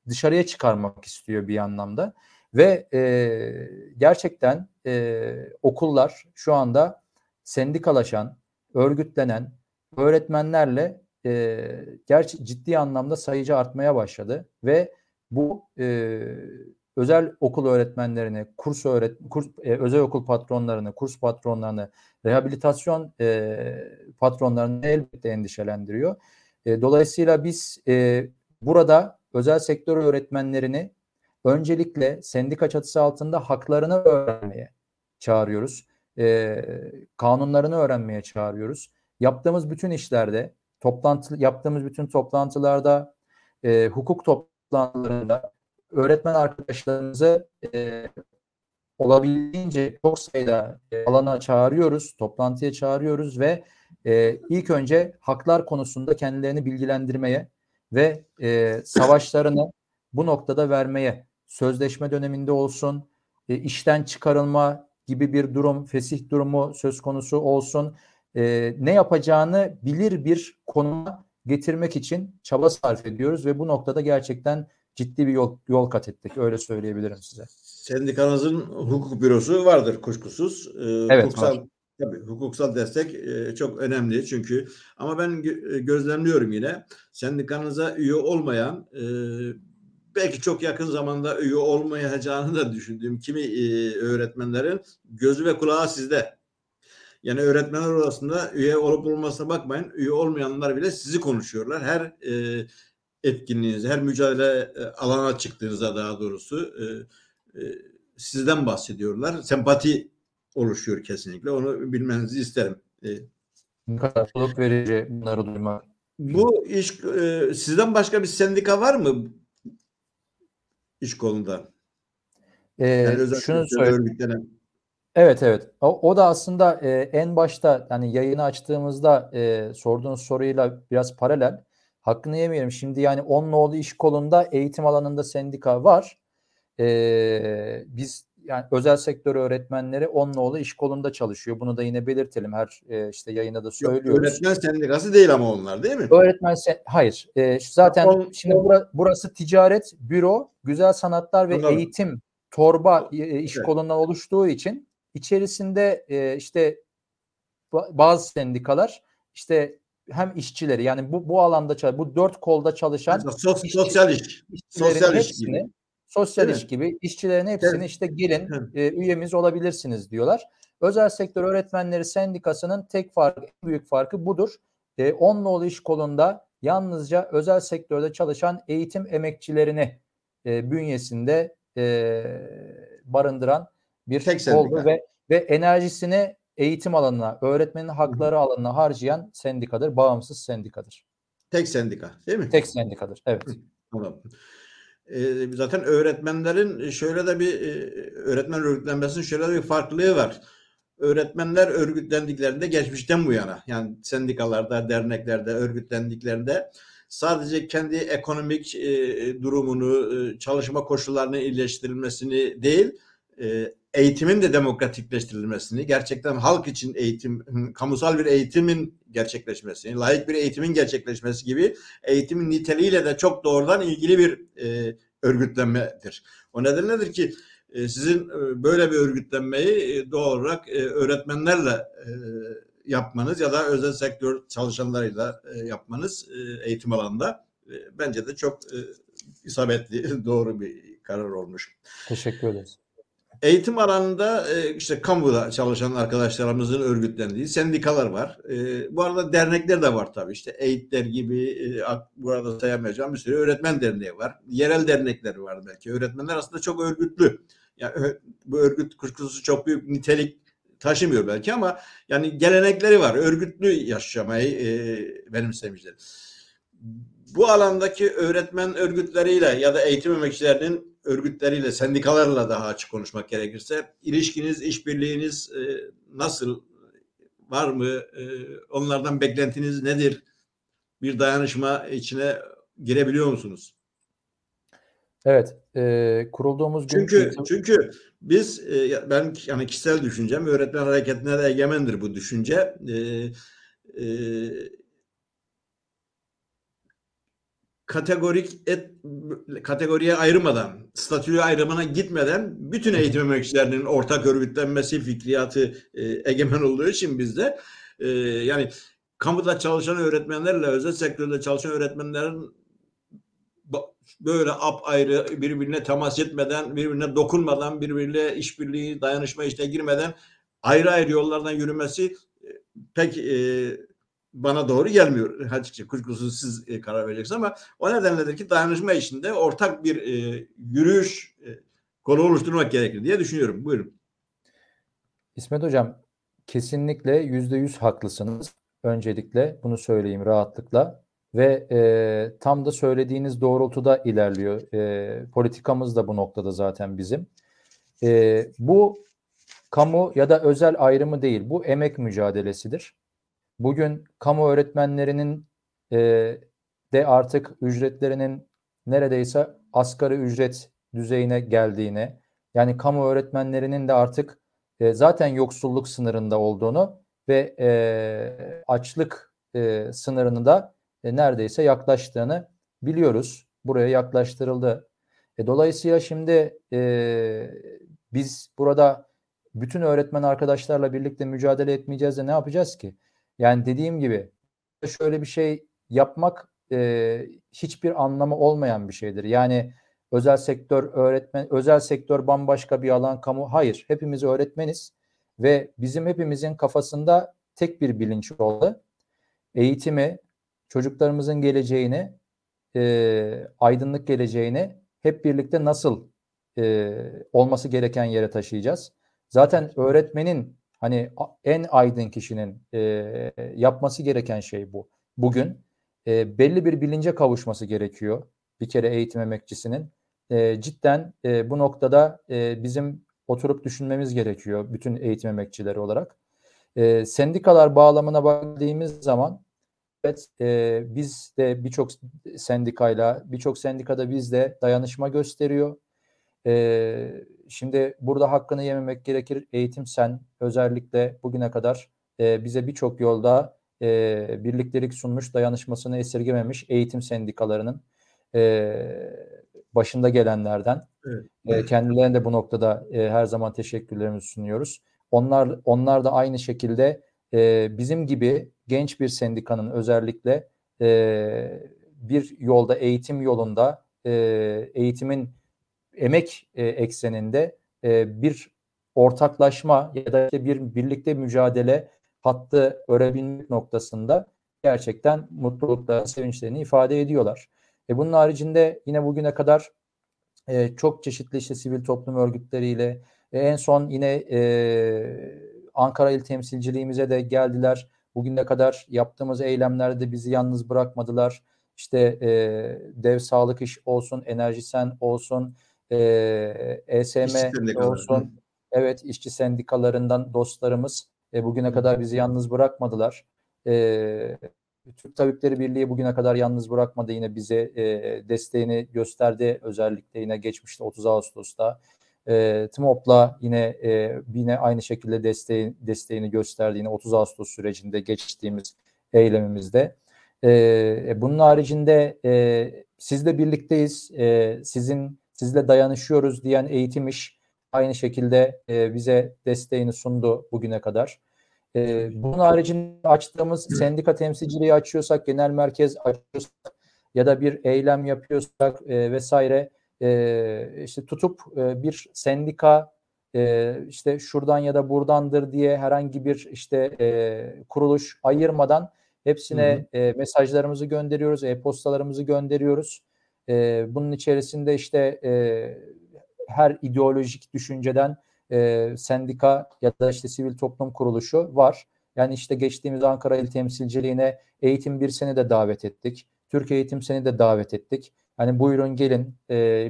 dışarıya çıkarmak istiyor bir anlamda. Ve gerçekten okullar şu anda sendikalaşan, örgütlenen öğretmenlerle ciddi anlamda sayıca artmaya başladı ve bu özel okul öğretmenlerini, özel okul patronlarını, kurs patronlarını, rehabilitasyon patronlarını elbette endişelendiriyor. Dolayısıyla biz burada özel sektör öğretmenlerini öncelikle sendika çatısı altında haklarını öğrenmeye çağırıyoruz. Kanunlarını öğrenmeye çağırıyoruz. Yaptığımız bütün işlerde, yaptığımız bütün toplantılarda, hukuk toplantılarında öğretmen arkadaşlarımızı olabildiğince çok sayıda alana çağırıyoruz, toplantıya çağırıyoruz ve ilk önce haklar konusunda kendilerini bilgilendirmeye ve savaşlarını bu noktada vermeye, sözleşme döneminde olsun, işten çıkarılma gibi bir durum, fesih durumu söz konusu olsun, ne yapacağını bilir bir konuma getirmek için çaba sarf ediyoruz ve bu noktada gerçekten ciddi bir yol kat ettik, öyle söyleyebilirim size. Sendikanızın hukuk bürosu vardır kuşkusuz. Evet, hukuksal, var. Tabii, hukuksal destek çok önemli çünkü, ama ben gözlemliyorum yine sendikanıza üye olmayan, belki çok yakın zamanda üye olmayacağını da düşündüğüm kimi öğretmenlerin gözü ve kulağı sizde. Yani öğretmenler arasında üye olup olmasına bakmayın, üye olmayanlar bile sizi konuşuyorlar. Her etkinliğiniz, her mücadele alana çıktığınızda, daha doğrusu sizden bahsediyorlar. Sempati oluşuyor kesinlikle. Onu bilmenizi isterim. Ne kadar soluk verici bunları duymak. Bu iş, sizden başka bir sendika var mı iş kolunda? Yani şunu söyleyeyim. Evet. O da aslında en başta, yani yayını açtığımızda sorduğunuz soruyla biraz paralel. Hakkını yemeyelim. Şimdi yani 10 nolu iş kolunda eğitim alanında sendika var. Biz yani özel sektör öğretmenleri 10 nolu iş kolunda çalışıyor. Bunu da yine belirtelim. Her işte yayında da söylüyoruz. Yok, öğretmen sendikası değil ama onlar, değil mi? Hayır. Zaten şimdi burası ticaret, büro, güzel sanatlar ve eğitim torba iş kolundan oluştuğu için içerisinde işte bazı sendikalar işte hem işçileri, yani bu alanda, bu dört kolda çalışan sosyal iş gibi işçilerin hepsini işte gelin üyemiz olabilirsiniz diyorlar. Özel sektör öğretmenleri sendikasının en büyük farkı budur. 10 nolu iş kolunda yalnızca özel sektörde çalışan eğitim emekçilerini bünyesinde barındıran bir tek sendika ve enerjisini eğitim alanına, öğretmenin hakları alanına harcayan sendikadır, bağımsız sendikadır. Tek sendika, değil mi? Tek sendikadır, evet. Tamam. Zaten öğretmenlerin şöyle de bir öğretmen örgütlenmesinin şöyle de bir farklılığı var. Öğretmenler örgütlendiklerinde, geçmişten bu yana, yani sendikalarda, derneklerde örgütlendiklerinde sadece kendi ekonomik durumunu, çalışma koşullarını iyileştirilmesini değil, eğitimin de demokratikleştirilmesini, gerçekten halk için eğitim, kamusal bir eğitimin gerçekleşmesini, layık bir eğitimin gerçekleşmesi gibi eğitimin niteliğiyle de çok doğrudan ilgili bir örgütlenmedir. O nedenledir ki sizin böyle bir örgütlenmeyi doğal olarak öğretmenlerle yapmanız ya da özel sektör çalışanlarıyla yapmanız eğitim alanında bence de çok isabetli, doğru bir karar olmuş. Teşekkür ederiz. Eğitim alanında işte kamuda çalışan arkadaşlarımızın örgütlendiği sendikalar var. Bu arada dernekler de var tabii. İşte eğitler gibi, burada sayamayacağım bir sürü öğretmen derneği var. Yerel dernekleri var belki. Öğretmenler aslında çok örgütlü. Yani bu örgüt kuşkusuz çok büyük nitelik taşımıyor belki ama yani gelenekleri var. Örgütlü yaşamayı benimsemişler. Bu alandaki öğretmen örgütleriyle ya da eğitim emekçilerinin örgütleriyle, sendikalarla daha açık konuşmak gerekirse ilişkiniz, işbirliğiniz nasıl, var mı? Onlardan beklentiniz nedir? Bir dayanışma içine girebiliyor musunuz? Evet, kurulduğumuz gün... Çünkü biz, ben yani kişisel düşüncem, öğretmen hareketine de egemendir bu düşünce. Kategoriye ayırmadan, statüye ayrımına gitmeden bütün eğitim emekçilerinin ortak örgütlenmesi fikriyatı egemen olduğu için bizde yani kamuda çalışan öğretmenlerle özel sektörde çalışan öğretmenlerin böyle apayrı, birbirine temas etmeden, birbirine dokunmadan, birbirine işbirliği, dayanışma işine girmeden ayrı ayrı yollardan yürümesi pek bana doğru gelmiyor. Açıkça kuşkusuz siz karar vereceksiniz ama o nedenledir ki dayanışma içinde ortak bir yürüyüş konu oluşturmak gerekir diye düşünüyorum. Buyurun. İsmet Hocam, kesinlikle %100 haklısınız. Öncelikle bunu söyleyeyim rahatlıkla ve tam da söylediğiniz doğrultuda ilerliyor. Politikamız da bu noktada zaten bizim. Bu kamu ya da özel ayrımı değil, bu emek mücadelesidir. Bugün kamu öğretmenlerinin de artık ücretlerinin neredeyse asgari ücret düzeyine geldiğini, yani kamu öğretmenlerinin de artık zaten yoksulluk sınırında olduğunu ve açlık sınırını da neredeyse yaklaştığını biliyoruz. Buraya yaklaştırıldı. Dolayısıyla şimdi biz burada bütün öğretmen arkadaşlarla birlikte mücadele etmeyeceğiz de ne yapacağız ki? Yani dediğim gibi şöyle bir şey yapmak hiçbir anlamı olmayan bir şeydir. Yani özel sektör öğretmen, özel sektör bambaşka bir alan, kamu. Hayır, hepimiz öğretmeniz ve bizim hepimizin kafasında tek bir bilinç oldu. Eğitimi, çocuklarımızın geleceğini, aydınlık geleceğini hep birlikte nasıl olması gereken yere taşıyacağız? Zaten öğretmenin, hani en aydın kişinin yapması gereken şey bu. Bugün belli bir bilince kavuşması gerekiyor bir kere eğitim emekçisinin. Cidden bu noktada bizim oturup düşünmemiz gerekiyor bütün eğitim emekçileri olarak. Sendikalar bağlamına baktığımız zaman evet, biz de birçok sendikayla, birçok sendikada biz de dayanışma gösteriyor. Şimdi burada hakkını yememek gerekir. Eğitim Sen özellikle bugüne kadar bize birçok yolda birliktelik sunmuş, dayanışmasını esirgememiş eğitim sendikalarının başında gelenlerden. Evet. Kendilerine de bu noktada her zaman teşekkürlerimizi sunuyoruz. Onlar da aynı şekilde bizim gibi genç bir sendikanın özellikle bir yolda, eğitim yolunda, eğitimin emek ekseninde bir ortaklaşma ya da işte bir birlikte mücadele hattı örebilmek noktasında gerçekten mutlulukla sevinçlerini ifade ediyorlar. Bunun haricinde yine bugüne kadar çok çeşitli işte sivil toplum örgütleriyle en son yine Ankara İl Temsilciliğimize de geldiler. Bugüne kadar yaptığımız eylemlerde bizi yalnız bırakmadılar. İşte Dev Sağlık İş olsun, Enerji Sen olsun, ESM olsun, evet, işçi sendikalarından dostlarımız bugüne kadar bizi yalnız bırakmadılar. Türk Tabipleri Birliği bugüne kadar yalnız bırakmadı, yine bize desteğini gösterdi. Özellikle yine geçmişte 30 Ağustos'ta TMOP'la yine aynı şekilde desteğini gösterdi yine 30 Ağustos sürecinde geçtiğimiz eylemimizde. Bunun haricinde sizle birlikteyiz, sizle dayanışıyoruz diyen Eğitim İş aynı şekilde bize desteğini sundu bugüne kadar. Bunun haricinde açtığımız sendika temsilciliği açıyorsak, genel merkez açıyorsak ya da bir eylem yapıyorsak vesaire, işte tutup bir sendika işte şuradan ya da buradandır diye herhangi bir işte kuruluş ayırmadan hepsine mesajlarımızı gönderiyoruz, e-postalarımızı gönderiyoruz. Bunun içerisinde işte her ideolojik düşünceden sendika ya da işte sivil toplum kuruluşu var. Yani işte geçtiğimiz Ankara İl Temsilciliğine Eğitim Bir Sen'i de davet ettik. Türk Eğitim Sen'i de davet ettik. Hani buyurun gelin,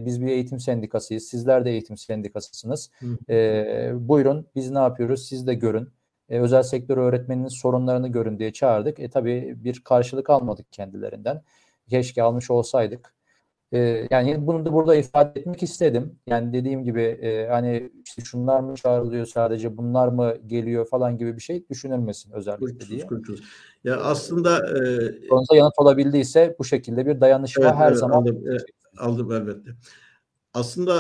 biz bir eğitim sendikasıyız, sizler de eğitim sendikasısınız. Buyurun biz ne yapıyoruz, siz de görün. Özel sektör öğretmeninin sorunlarını görün diye çağırdık. Tabii bir karşılık almadık kendilerinden. Keşke almış olsaydık. Yani bunu da burada ifade etmek istedim. Yani dediğim gibi hani işte şunlar mı çağrılıyor sadece, bunlar mı geliyor falan gibi bir şey düşünülmesin özellikle diye. Ya aslında sonuçta yanıt olabildiyse bu şekilde bir dayanışma, evet, her zaman aldım elbette. Aslında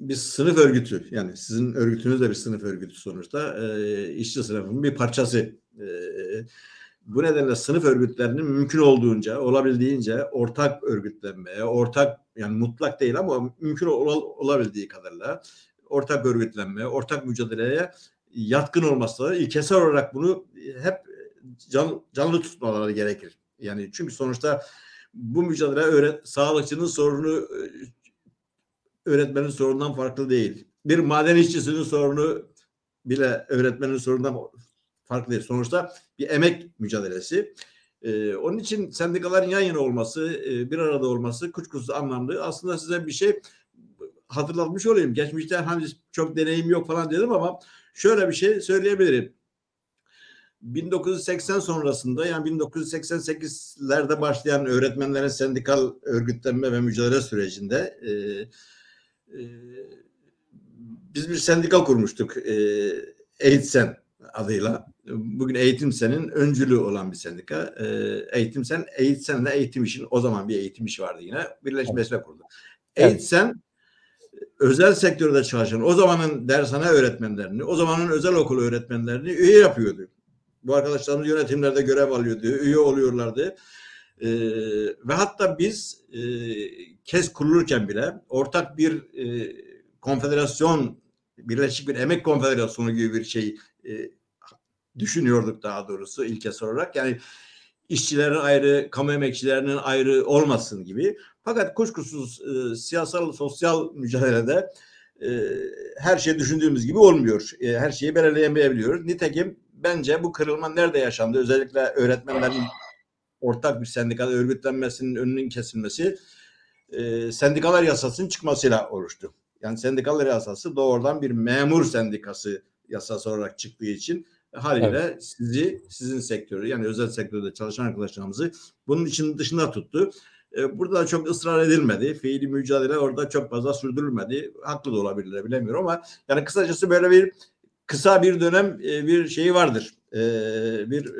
bir sınıf örgütü, yani sizin örgütünüz de bir sınıf örgütü sonuçta, işçi sınıfının bir parçası. Bu nedenle sınıf örgütlerinin mümkün olduğunca, olabildiğince ortak örgütlenmeye, ortak, yani mutlak değil ama mümkün olabildiği kadarıyla ortak örgütlenmeye, ortak mücadeleye yatkın olması, ilkesel olarak bunu hep canlı tutmaları gerekir. Yani çünkü sonuçta bu mücadele sağlıkçının sorunu öğretmenin sorunundan farklı değil. Bir maden işçisinin sorunu bile öğretmenin sorunundan farklı değil. Sonuçta bir emek mücadelesi. Onun için sendikaların yan yana olması, bir arada olması kuşkusuz anlamlı. Aslında size bir şey hatırlatmış olayım. Geçmişte hani çok deneyim yok falan dedim ama şöyle bir şey söyleyebilirim. 1980 sonrasında, yani 1988'lerde başlayan öğretmenlerin sendikal örgütlenme ve mücadele sürecinde biz bir sendika kurmuştuk. Eğitim Sen adıyla. Bugün Eğitim Sen'in öncülü olan bir sendika. Eğitim Sen, Eğitim Sen'le Eğitim İş'in, o zaman bir Eğitim İş vardı yine, birleşmesine kurdu. Evet. Eğitim Sen özel sektörde çalışan o zamanın dershane öğretmenlerini, o zamanın özel okul öğretmenlerini üye yapıyordu. Bu arkadaşlarımız yönetimlerde görev alıyordu, üye oluyorlardı. Ve hatta biz KES kurulurken bile ortak bir konfederasyon, Birleşik Bir Emek Konfederasyonu gibi bir şey düşünüyorduk daha doğrusu ilkesi olarak. Yani işçilerin ayrı, kamu emekçilerinin ayrı olmasın gibi. Fakat kuşkusuz siyasal, sosyal mücadelede her şey düşündüğümüz gibi olmuyor. Her şeyi belirleyemeyebiliyoruz. Nitekim bence bu kırılma nerede yaşandı? Özellikle öğretmenlerin ortak bir sendikada örgütlenmesinin önünün kesilmesi sendikalar yasasının çıkmasıyla oluştu. Yani sendikalar yasası doğrudan bir memur sendikası yasası olarak çıktığı için haliyle evet, sizin sektörü, yani özel sektörde çalışan arkadaşlarımızı bunun için dışında tuttu. Burada çok ısrar edilmedi. Fiili mücadele orada çok fazla sürdürülmedi. Haklı da olabilir, bilemiyorum ama yani kısacası böyle bir kısa bir dönem bir şeyi vardır. Bir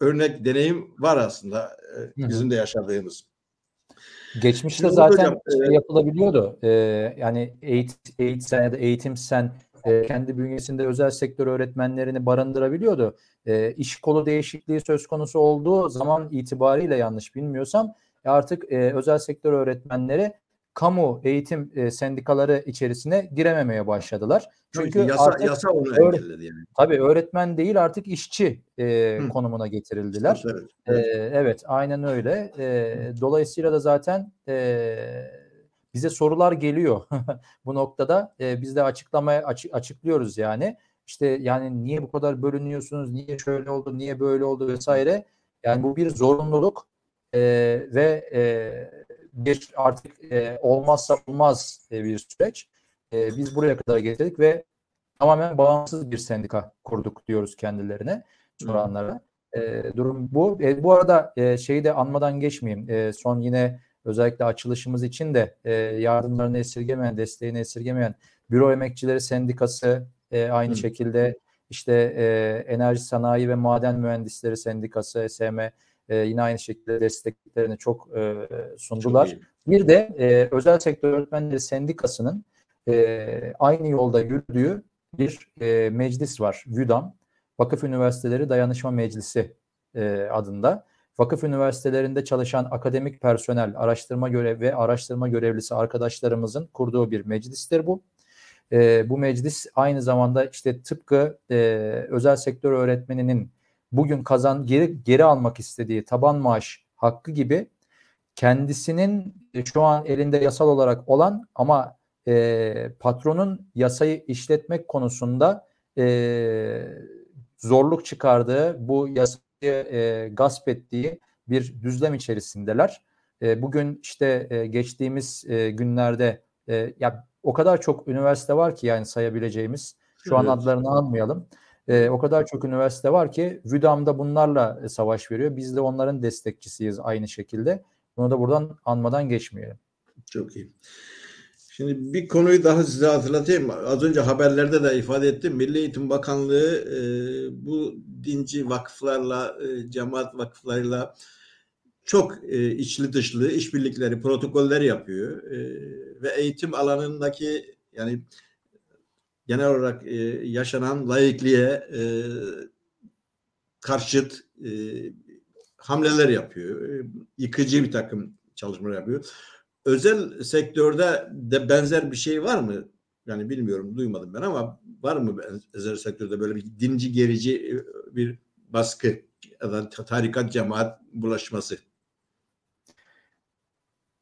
örnek deneyim var aslında bizim de yaşadığımız. Geçmişte şimdi zaten hocam, yapılabiliyordu. Yani Eğitim Sen ya da Eğitim Sen kendi bünyesinde özel sektör öğretmenlerini barındırabiliyordu. İş kolu değişikliği söz konusu olduğu zaman itibariyle, yanlış bilmiyorsam, artık özel sektör öğretmenleri kamu eğitim sendikaları içerisine girememeye başladılar. Çünkü yasa onu engelledi yani. Tabii öğretmen değil, artık işçi konumuna getirildiler. Evet, evet. Evet, aynen öyle. Dolayısıyla da zaten bize sorular geliyor bu noktada. Biz de açıklıyoruz yani. İşte yani niye bu kadar bölünüyorsunuz, niye şöyle oldu, niye böyle oldu vesaire. Yani bu bir zorunluluk ve bir artık olmazsa olmaz bir süreç. Biz buraya kadar getirdik ve tamamen bağımsız bir sendika kurduk diyoruz kendilerine, soranlara. Durum bu. Bu arada şeyi de anmadan geçmeyeyim. Son yine özellikle açılışımız için de yardımlarını esirgemeyen, desteğini esirgemeyen Büro Emekçileri Sendikası, aynı şekilde işte Enerji Sanayi ve Maden Mühendisleri Sendikası, SM, yine aynı şekilde desteklerini çok sundular. Çok bir de Özel Sektör Öğretmenleri Sendikası'nın aynı yolda yürüdüğü bir meclis var. VÜDAM, Vakıf Üniversiteleri Dayanışma Meclisi adında. Vakıf üniversitelerinde çalışan akademik personel, araştırma görev ve araştırma görevlisi arkadaşlarımızın kurduğu bir meclistir bu. Bu meclis aynı zamanda işte tıpkı özel sektör öğretmeninin bugün geri almak istediği taban maaş hakkı gibi, kendisinin şu an elinde yasal olarak olan ama patronun yasayı işletmek konusunda zorluk çıkardığı, bu yasayı gasp ettiği bir düzlem içerisindeler. Bugün işte geçtiğimiz günlerde ya o kadar çok üniversite var ki, yani sayabileceğimiz, şu an adlarını almayalım. O kadar çok üniversite var ki VÜDAM'da bunlarla savaş veriyor. Biz de onların destekçisiyiz aynı şekilde. Bunu da buradan anmadan geçmeyelim. Çok iyi. Şimdi bir konuyu daha size hatırlatayım. Az önce haberlerde de ifade ettim. Milli Eğitim Bakanlığı bu dinci vakıflarla, cemaat vakıflarıyla çok içli dışlı işbirlikleri, protokoller yapıyor. Ve eğitim alanındaki, yani genel olarak yaşanan laikliğe karşıt hamleler yapıyor. Yıkıcı bir takım çalışmalar yapıyor. Özel sektörde de benzer bir şey var mı? Yani bilmiyorum, duymadım ben ama var mı özel sektörde böyle bir dinci, gerici bir baskı ya da tarikat cemaat bulaşması.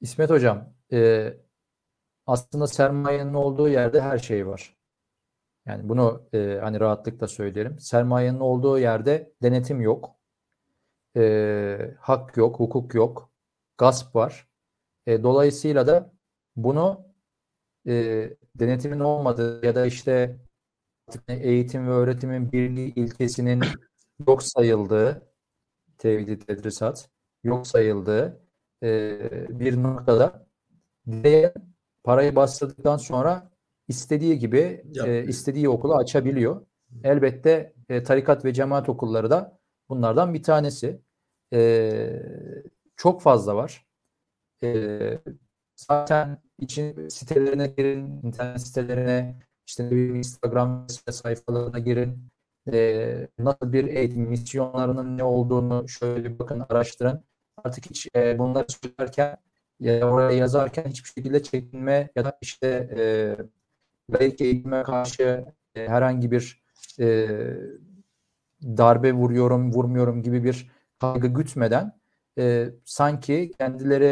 İsmet Hocam, aslında sermayenin olduğu yerde her şey var. Yani bunu hani rahatlıkla söylerim. Sermayenin olduğu yerde denetim yok. Hak yok, hukuk yok. Gasp var. Dolayısıyla da bunu denetimin olmadığı ya da işte eğitim ve öğretimin birliği ilkesinin yok sayıldığı, tevhid-i tedrisat yok sayıldığı bir noktada parayı bastırdıktan sonra istediği gibi istediği okulu açabiliyor. Elbette tarikat ve cemaat okulları da bunlardan bir tanesi. Çok fazla var. Zaten için sitelerine girin, internet sitelerine, işte Instagram sayfalarına girin. Nasıl bir eğitim misyonlarının ne olduğunu şöyle bir bakın, araştırın. Artık hiç bunları söylerken, oraya yazarken hiçbir şekilde çekinme ya da işte belki eğitime karşı herhangi bir darbe vuruyorum, vurmuyorum gibi bir kaygı gütmeden sanki kendileri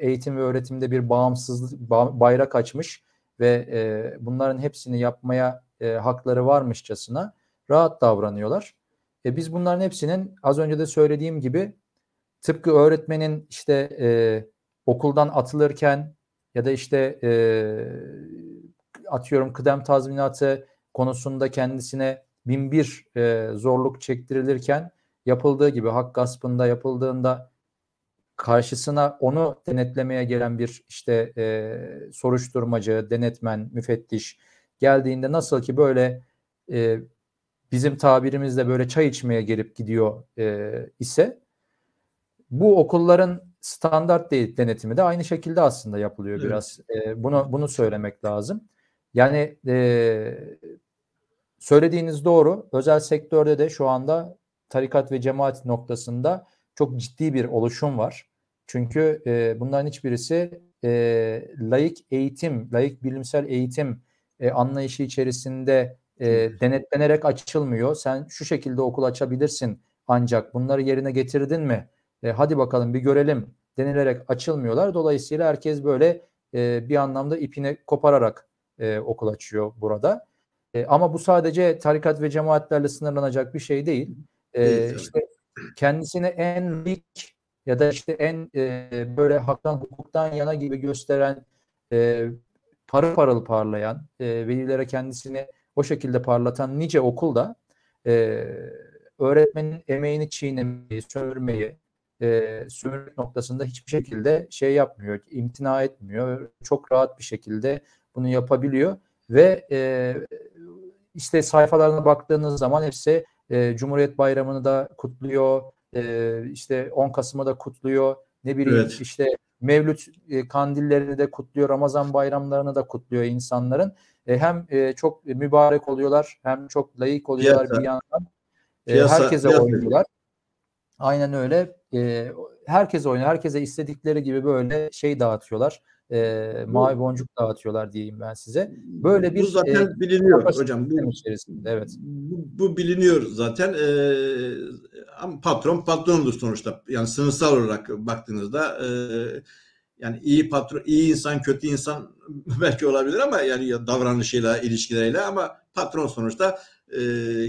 eğitim ve öğretimde bir bağımsızlık bayrak açmış ve bunların hepsini yapmaya hakları varmışçasına rahat davranıyorlar. Biz bunların hepsinin az önce de söylediğim gibi tıpkı öğretmenin işte okuldan atılırken ya da işte atıyorum kıdem tazminatı konusunda kendisine 1001 zorluk çektirilirken yapıldığı gibi hak gaspında yapıldığında karşısına onu denetlemeye gelen bir işte soruşturmacı, denetmen, müfettiş geldiğinde nasıl ki böyle bizim tabirimizle böyle çay içmeye gelip gidiyor ise bu okulların standart değil denetimi de aynı şekilde aslında yapılıyor biraz. Bunu söylemek lazım. Yani söylediğiniz doğru. Özel sektörde de şu anda tarikat ve cemaat noktasında çok ciddi bir oluşum var. Çünkü bunların hiçbirisi laik eğitim, laik bilimsel eğitim anlayışı içerisinde denetlenerek açılmıyor. Sen şu şekilde okul açabilirsin ancak bunları yerine getirdin mi? Hadi bakalım bir görelim denilerek açılmıyorlar. Dolayısıyla herkes böyle bir anlamda ipini kopararak okul açıyor burada. Ama bu sadece tarikat ve cemaatlerle sınırlanacak bir şey değil. İşte kendisini en lik ya da işte en böyle haktan hukuktan yana gibi gösteren parıl parıl parlayan velilere kendisini o şekilde parlatan nice okulda öğretmenin emeğini çiğnemeyi, sömürmeyi sömürmek noktasında hiçbir şekilde şey yapmıyor, imtina etmiyor. Çok rahat bir şekilde bunu yapabiliyor ve işte sayfalarına baktığınız zaman hepsi Cumhuriyet Bayramı'nı da kutluyor, işte 10 Kasım'ı da kutluyor, ne bileyim evet. İşte Mevlüt kandillerini de kutluyor, Ramazan bayramlarını da kutluyor insanların. Hem çok mübarek oluyorlar, hem çok laik oluyorlar bir yandan. Herkese oynuyorlar. Aynen öyle. Herkese oynuyor, herkese istedikleri gibi böyle şey dağıtıyorlar. Mavi boncuk dağıtıyorlar diyeyim ben size. Böyle bir bu zaten biliniyor hocam. Bu biliniyor zaten. Patron patrondur sonuçta. Yani sınıfsal olarak baktığınızda yani iyi patron, iyi insan, kötü insan belki olabilir ama yani ya davranışıyla, ilişkileriyle ama patron sonuçta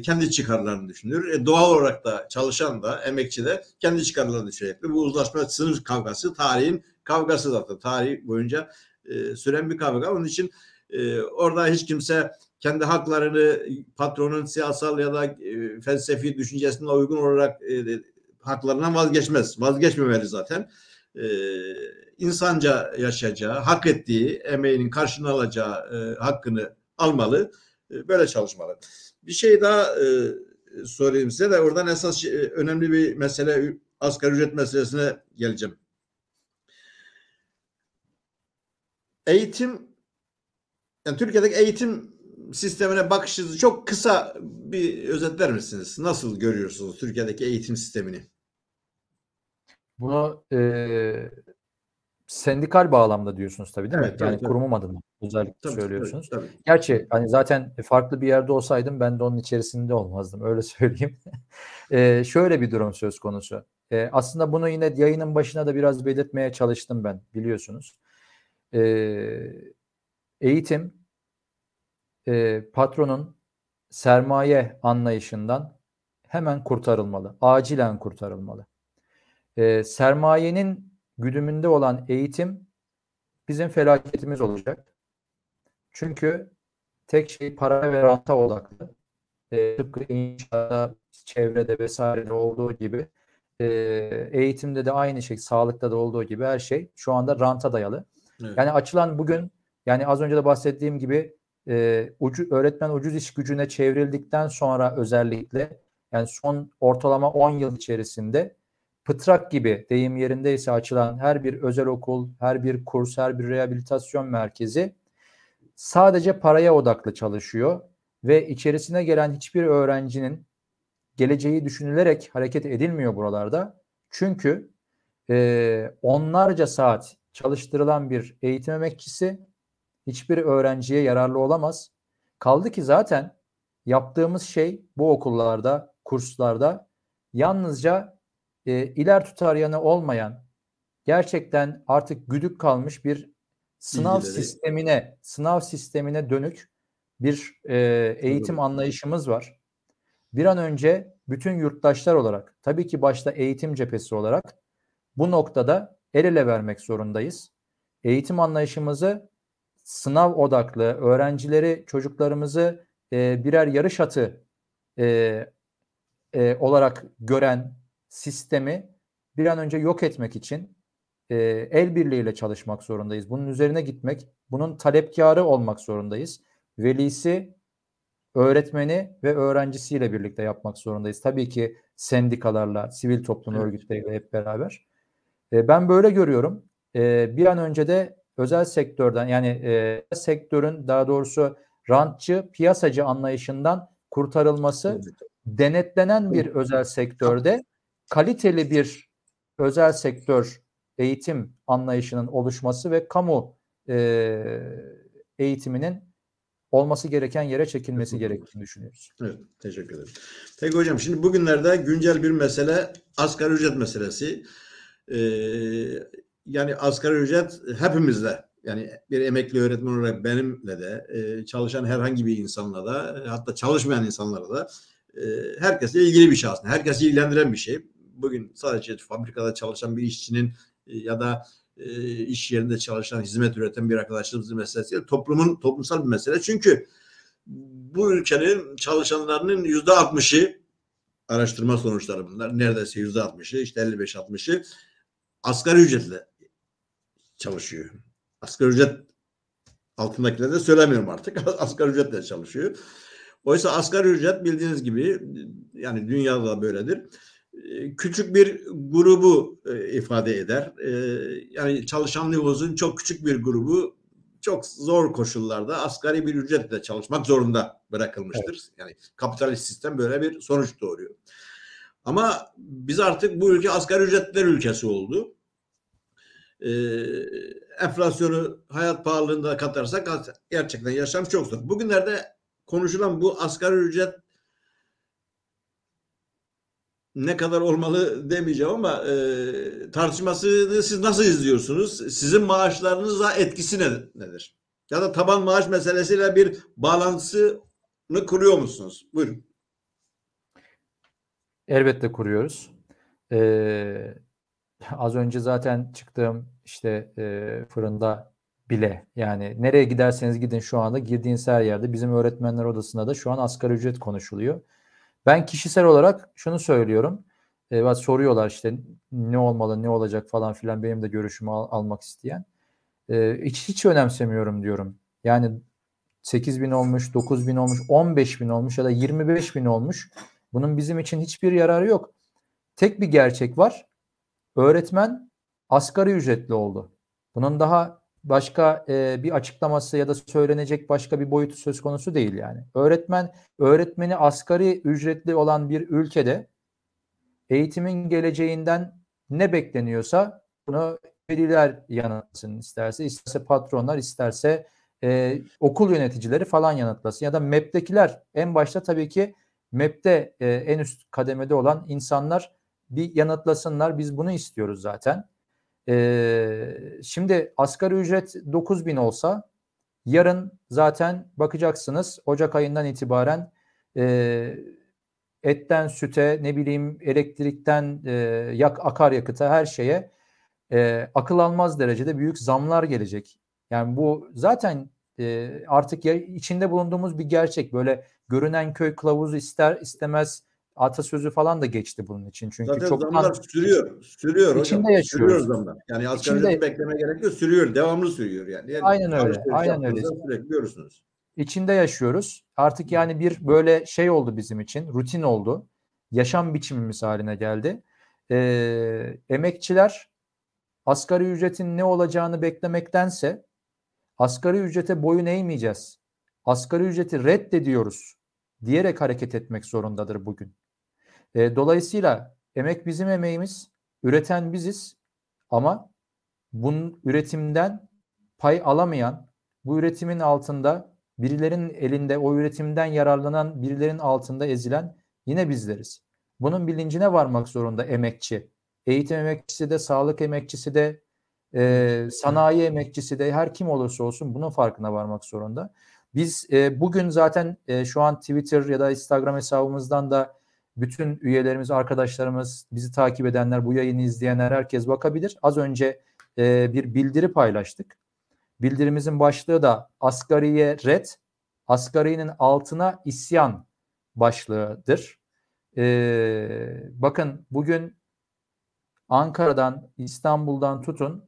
kendi çıkarlarını düşünür. Doğal olarak da çalışan da, emekçi de kendi çıkarlarını düşünecektir. Bu uzlaşma sınıf kavgası, tarihin kavgası zaten. Tarih boyunca süren bir kavga. Onun için orada hiç kimse kendi haklarını patronun siyasal ya da felsefi düşüncesine uygun olarak haklarından vazgeçmez. Vazgeçmemeli zaten. İnsanca yaşayacağı, hak ettiği emeğinin karşılığını alacağı hakkını almalı. Böyle çalışmalı. Bir şey daha sorayım size de oradan esas önemli bir mesele asgari ücret meselesine geleceğim. Eğitim, yani Türkiye'deki eğitim sistemine bakışınızı çok kısa bir özetler misiniz? Nasıl görüyorsunuz Türkiye'deki eğitim sistemini? Bunu sendikal bağlamda diyorsunuz tabii değil mi? Yani tabii. Kurumum adına özellikle tabii, söylüyorsunuz. Tabii. Gerçi hani zaten farklı bir yerde olsaydım ben de onun içerisinde olmazdım. Öyle söyleyeyim. Şöyle bir durum söz konusu. Aslında bunu yine yayının başına da biraz belirtmeye çalıştım ben, biliyorsunuz. Eğitim patronun sermaye anlayışından hemen kurtarılmalı. Acilen kurtarılmalı. Sermayenin güdümünde olan eğitim bizim felaketimiz olacak. Çünkü tek şey para ve ranta odaklı. Tıpkı inşaatta, çevrede vesairede olduğu gibi eğitimde de aynı şey, sağlıkta da olduğu gibi her şey şu anda ranta dayalı. Evet. Yani açılan bugün, yani az önce de bahsettiğim gibi öğretmen ucuz iş gücüne çevrildikten sonra özellikle, yani son ortalama 10 yıl içerisinde pıtrak gibi, deyim yerindeyse, açılan her bir özel okul, her bir kurs, her bir rehabilitasyon merkezi sadece paraya odaklı çalışıyor ve içerisine gelen hiçbir öğrencinin geleceği düşünülerek hareket edilmiyor buralarda. Çünkü onlarca saat çalıştırılan bir eğitim emekçisi hiçbir öğrenciye yararlı olamaz. Kaldı ki zaten yaptığımız şey bu okullarda, kurslarda yalnızca iler tutar yanı olmayan, gerçekten artık güdük kalmış bir sınav sistemine, dönük bir eğitim anlayışımız var. Bir an önce bütün yurttaşlar olarak, tabii ki başta eğitim cephesi olarak bu noktada el ele vermek zorundayız. Eğitim anlayışımızı sınav odaklı, öğrencileri, çocuklarımızı birer yarış atı olarak gören sistemi bir an önce yok etmek için el birliğiyle çalışmak zorundayız. Bunun üzerine gitmek, bunun talepkarı olmak zorundayız. Velisi, öğretmeni ve öğrencisiyle birlikte yapmak zorundayız. Tabii ki sendikalarla, sivil toplum örgütleriyle hep beraber. Ben böyle görüyorum. Bir an önce de özel sektörden, yani sektörün, daha doğrusu rantçı, piyasacı anlayışından kurtarılması, denetlenen bir özel sektörde kaliteli bir özel sektör eğitim anlayışının oluşması ve kamu eğitiminin olması gereken yere çekilmesi gerektiğini düşünüyoruz. Evet, teşekkür ederim. Peki hocam, şimdi bugünlerde güncel bir mesele asgari ücret meselesi. Yani asgari ücret hepimizde, yani bir emekli öğretmen olarak benimle de, çalışan herhangi bir insanla da, hatta çalışmayan insanlara da, herkesle ilgili bir şey aslında. Herkesi ilgilendiren bir şey. Bugün sadece fabrikada çalışan bir işçinin ya da iş yerinde çalışan, hizmet üreten bir arkadaşımızın meselesi, toplumsal bir mesele. Çünkü bu ülkenin çalışanlarının %60'ı, araştırma sonuçları bunlar, neredeyse %60'ı, işte 55-60'ı asgari ücretle çalışıyor. Asgari ücret altındakileri de söylemiyorum artık. Asgari ücretle çalışıyor. Oysa asgari ücret bildiğiniz gibi, yani dünyada böyledir, küçük bir grubu ifade eder. Yani çalışan nüfusun çok küçük bir grubu çok zor koşullarda asgari bir ücretle çalışmak zorunda bırakılmıştır. Evet. Yani kapitalist sistem böyle bir sonuç doğuruyor. Ama biz artık, bu ülke asgari ücretler ülkesi oldu. Enflasyonu, hayat pahalılığını da katarsak gerçekten yaşam çok zor. Bugünlerde konuşulan bu asgari ücret ne kadar olmalı demeyeceğim ama tartışmasını siz nasıl izliyorsunuz? Sizin maaşlarınıza etkisi nedir? Ya da taban maaş meselesiyle bir bağlantısını kuruyor musunuz? Buyurun. Elbette kuruyoruz. Az önce zaten çıktığım işte fırında bile, yani nereye giderseniz gidin şu anda girdiğiniz her yerde, bizim öğretmenler odasında da şu an asgari ücret konuşuluyor. Ben kişisel olarak şunu söylüyorum. Soruyorlar işte ne olmalı, ne olacak falan filan, benim de görüşümü almak isteyen. Hiç önemsemiyorum diyorum. Yani 8.000 olmuş, 9.000 olmuş, 15.000 olmuş ya da 25.000 olmuş. Bunun bizim için hiçbir yararı yok. Tek bir gerçek var. Öğretmen asgari ücretli oldu. Bunun daha başka bir açıklaması ya da söylenecek başka bir boyutu söz konusu değil yani. Öğretmeni asgari ücretli olan bir ülkede eğitimin geleceğinden ne bekleniyorsa bunu veliler yanıtlasın isterse, isterse patronlar, isterse okul yöneticileri falan yanıtlasın. Ya da MEP'tekiler, en başta tabii ki MEP'te en üst kademede olan insanlar bir yanıtlasınlar. Biz bunu istiyoruz zaten. Şimdi asgari ücret 9.000 olsa yarın zaten bakacaksınız Ocak ayından itibaren etten süte, ne bileyim elektrikten akaryakıta, her şeye akıl almaz derecede büyük zamlar gelecek. Yani bu zaten artık içinde bulunduğumuz bir gerçek. Böyle görünen köy kılavuzu ister istemez atasözü falan da geçti bunun için. Çünkü zaten çok zamlar sürüyor içinde hocam. Sürüyor zamlar. Yani asgari ücreti beklemeye gerek yok. Sürüyor. Devamlı sürüyor yani. Aynen öyle. Aynen öyle. Sürekli görüyorsunuz. İçinde yaşıyoruz. Artık yani bir böyle şey oldu bizim için. Rutin oldu. Yaşam biçimimiz haline geldi. Emekçiler asgari ücretin ne olacağını beklemektense asgari ücrete boyun eğmeyeceğiz, asgari ücreti reddediyoruz diyerek hareket etmek zorundadır bugün. Dolayısıyla emek bizim emeğimiz, üreten biziz ama bunun üretimden pay alamayan, bu üretimin altında birilerinin elinde, o üretimden yararlanan birilerinin altında ezilen yine bizleriz. Bunun bilincine varmak zorunda emekçi. Eğitim emekçisi de, sağlık emekçisi de, sanayi emekçisi de, her kim olursa olsun bunun farkına varmak zorunda. Biz bugün zaten şu an Twitter ya da Instagram hesabımızdan da bütün üyelerimiz, arkadaşlarımız, bizi takip edenler, bu yayını izleyenler, herkes bakabilir. Az önce bir bildiri paylaştık. Bildirimizin başlığı da asgariye red, asgarinin altına isyan başlığıdır. Bakın bugün Ankara'dan, İstanbul'dan tutun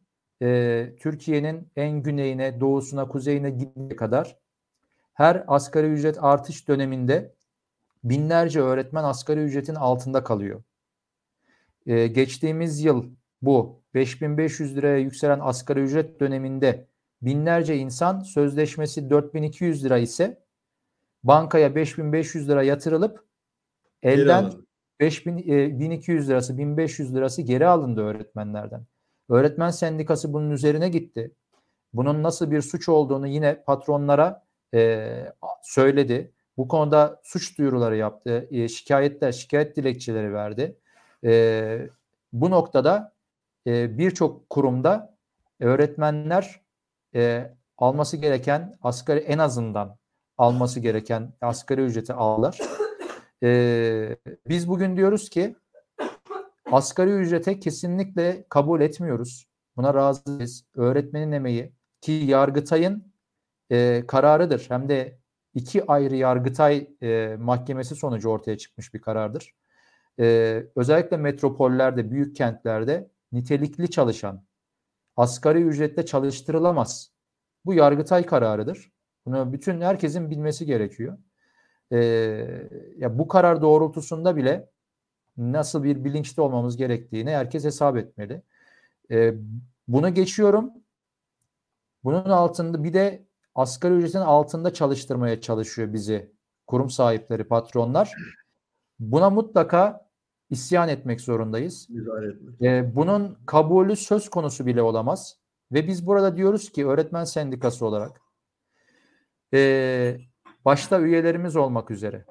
Türkiye'nin en güneyine, doğusuna, kuzeyine gidene kadar her asgari ücret artış döneminde binlerce öğretmen asgari ücretin altında kalıyor. Geçtiğimiz yıl bu 5.500 liraya yükselen asgari ücret döneminde binlerce insan, sözleşmesi 4.200 lira ise, bankaya 5.500 lira yatırılıp elden 1200 lirası, 1500 lirası geri alındı öğretmenlerden. Öğretmen sendikası bunun üzerine gitti. Bunun nasıl bir suç olduğunu yine patronlara söyledi. Bu konuda suç duyuruları yaptı. Şikayet dilekçeleri verdi. Bu noktada birçok kurumda öğretmenler alması gereken asgari, en azından alması gereken asgari ücreti alırlar. Biz bugün diyoruz ki asgari ücrete kesinlikle kabul etmiyoruz. Buna razıyız. Öğretmenin emeği, ki Yargıtay'ın kararıdır. Hem de 2 ayrı Yargıtay mahkemesi sonucu ortaya çıkmış bir karardır. Özellikle metropollerde, büyük kentlerde nitelikli çalışan asgari ücretle çalıştırılamaz. Bu Yargıtay kararıdır. Bunu bütün herkesin bilmesi gerekiyor. Ya bu karar doğrultusunda bile nasıl bir bilinçli olmamız gerektiğini herkes hesap etmeli. Bunu geçiyorum. Bunun altında bir de asgari ücretin altında çalıştırmaya çalışıyor bizi kurum sahipleri, patronlar. Buna mutlaka isyan etmek zorundayız. Bunun kabulü söz konusu bile olamaz. Ve biz burada diyoruz ki öğretmen sendikası olarak başta üyelerimiz olmak üzere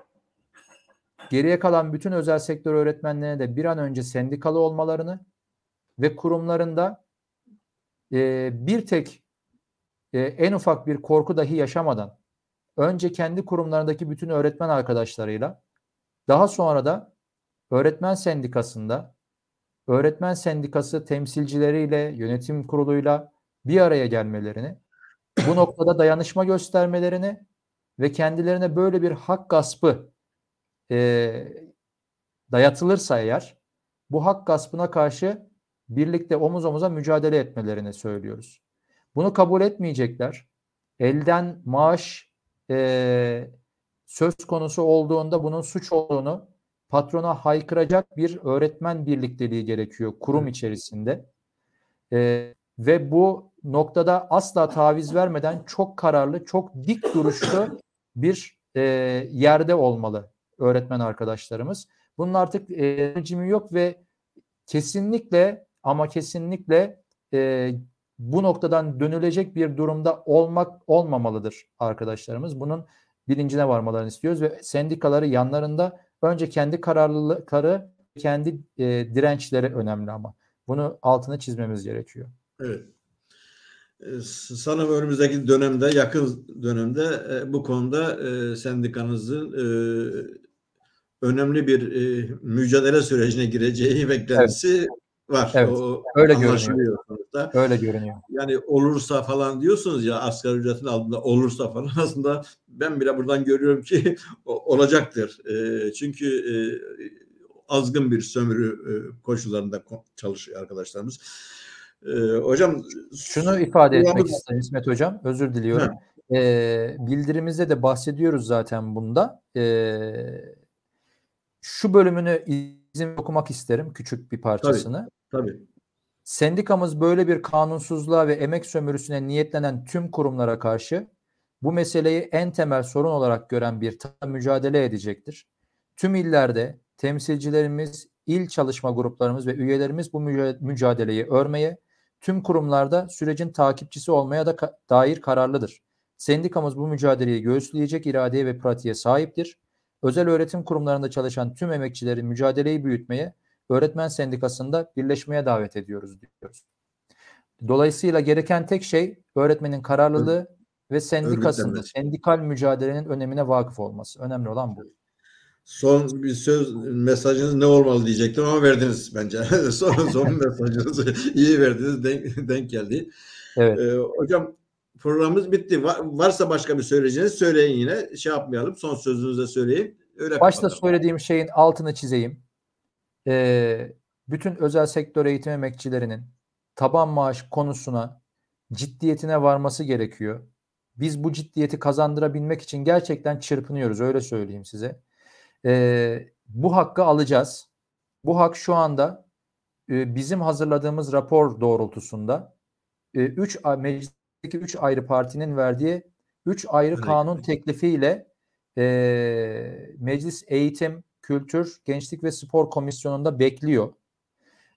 geriye kalan bütün özel sektör öğretmenlerine de bir an önce sendikalı olmalarını ve kurumlarında bir tek en ufak bir korku dahi yaşamadan önce kendi kurumlarındaki bütün öğretmen arkadaşlarıyla, daha sonra da öğretmen sendikasında öğretmen sendikası temsilcileriyle, yönetim kuruluyla bir araya gelmelerini, bu noktada dayanışma göstermelerini ve kendilerine böyle bir hak gaspı dayatılırsa eğer, bu hak gaspına karşı birlikte omuz omuza mücadele etmelerini söylüyoruz. Bunu kabul etmeyecekler. Elden maaş söz konusu olduğunda bunun suç olduğunu patrona haykıracak bir öğretmen birlikteliği gerekiyor kurum içerisinde. Ve bu noktada asla taviz vermeden çok kararlı, çok dik duruşlu bir yerde olmalı öğretmen arkadaşlarımız. Bunun artık cimi yok ve kesinlikle ama kesinlikle bu noktadan dönülecek bir durumda olmamalıdır arkadaşlarımız. Bunun bilincine varmalarını istiyoruz ve sendikaları yanlarında önce kendi kararlılıkları, kendi dirençleri önemli ama. Bunu altını çizmemiz gerekiyor. Evet. Sanırım önümüzdeki dönemde, yakın dönemde bu konuda sendikanızın önemli bir mücadele sürecine gireceği beklentisi var. Evet. Öyle görünüyor. Öyle görünüyor. Yani olursa falan diyorsunuz ya, asgari ücretin altında olursa falan, aslında ben bile buradan görüyorum ki olacaktır. Çünkü azgın bir sömürü koşullarında çalışıyor arkadaşlarımız. Hocam şunu ifade etmek istedim İsmet Hocam, özür diliyorum. Bildirimizde de bahsediyoruz zaten bunda. Şu bölümünü izin okumak isterim, küçük bir parçasını. Tabii. Sendikamız böyle bir kanunsuzluğa ve emek sömürüsüne niyetlenen tüm kurumlara karşı bu meseleyi en temel sorun olarak gören bir mücadele edecektir. Tüm illerde temsilcilerimiz, il çalışma gruplarımız ve üyelerimiz bu mücadeleyi örmeye, tüm kurumlarda sürecin takipçisi olmaya da dair kararlıdır. Sendikamız bu mücadeleyi göğüsleyecek iradeye ve pratiğe sahiptir. Özel öğretim kurumlarında çalışan tüm emekçileri mücadeleyi büyütmeye, öğretmen sendikasında birleşmeye davet ediyoruz diyoruz. Dolayısıyla gereken tek şey öğretmenin kararlılığı ve sendikasında, sendikal mücadelenin önemine vakıf olması. Önemli olan bu. Son bir söz, mesajınız ne olmalı diyecektim ama verdiniz bence. son mesajınızı iyi verdiniz, denk geldi. Evet. Hocam programımız bitti. Varsa başka bir söyleyeceğiniz söyleyin yine. Şey yapmayalım, son sözünüzü de söyleyin. Öyle başta kapatalım. Söylediğim şeyin altını çizeyim. Bütün özel sektör eğitim emekçilerinin taban maaş konusuna ciddiyetine varması gerekiyor. Biz bu ciddiyeti kazandırabilmek için gerçekten çırpınıyoruz, öyle söyleyeyim size. Bu hakkı alacağız. Bu hak şu anda bizim hazırladığımız rapor doğrultusunda 3 ayrı partinin verdiği 3 ayrı kanun teklifiyle Meclis Eğitim, Kültür, Gençlik ve Spor Komisyonu'nda bekliyor.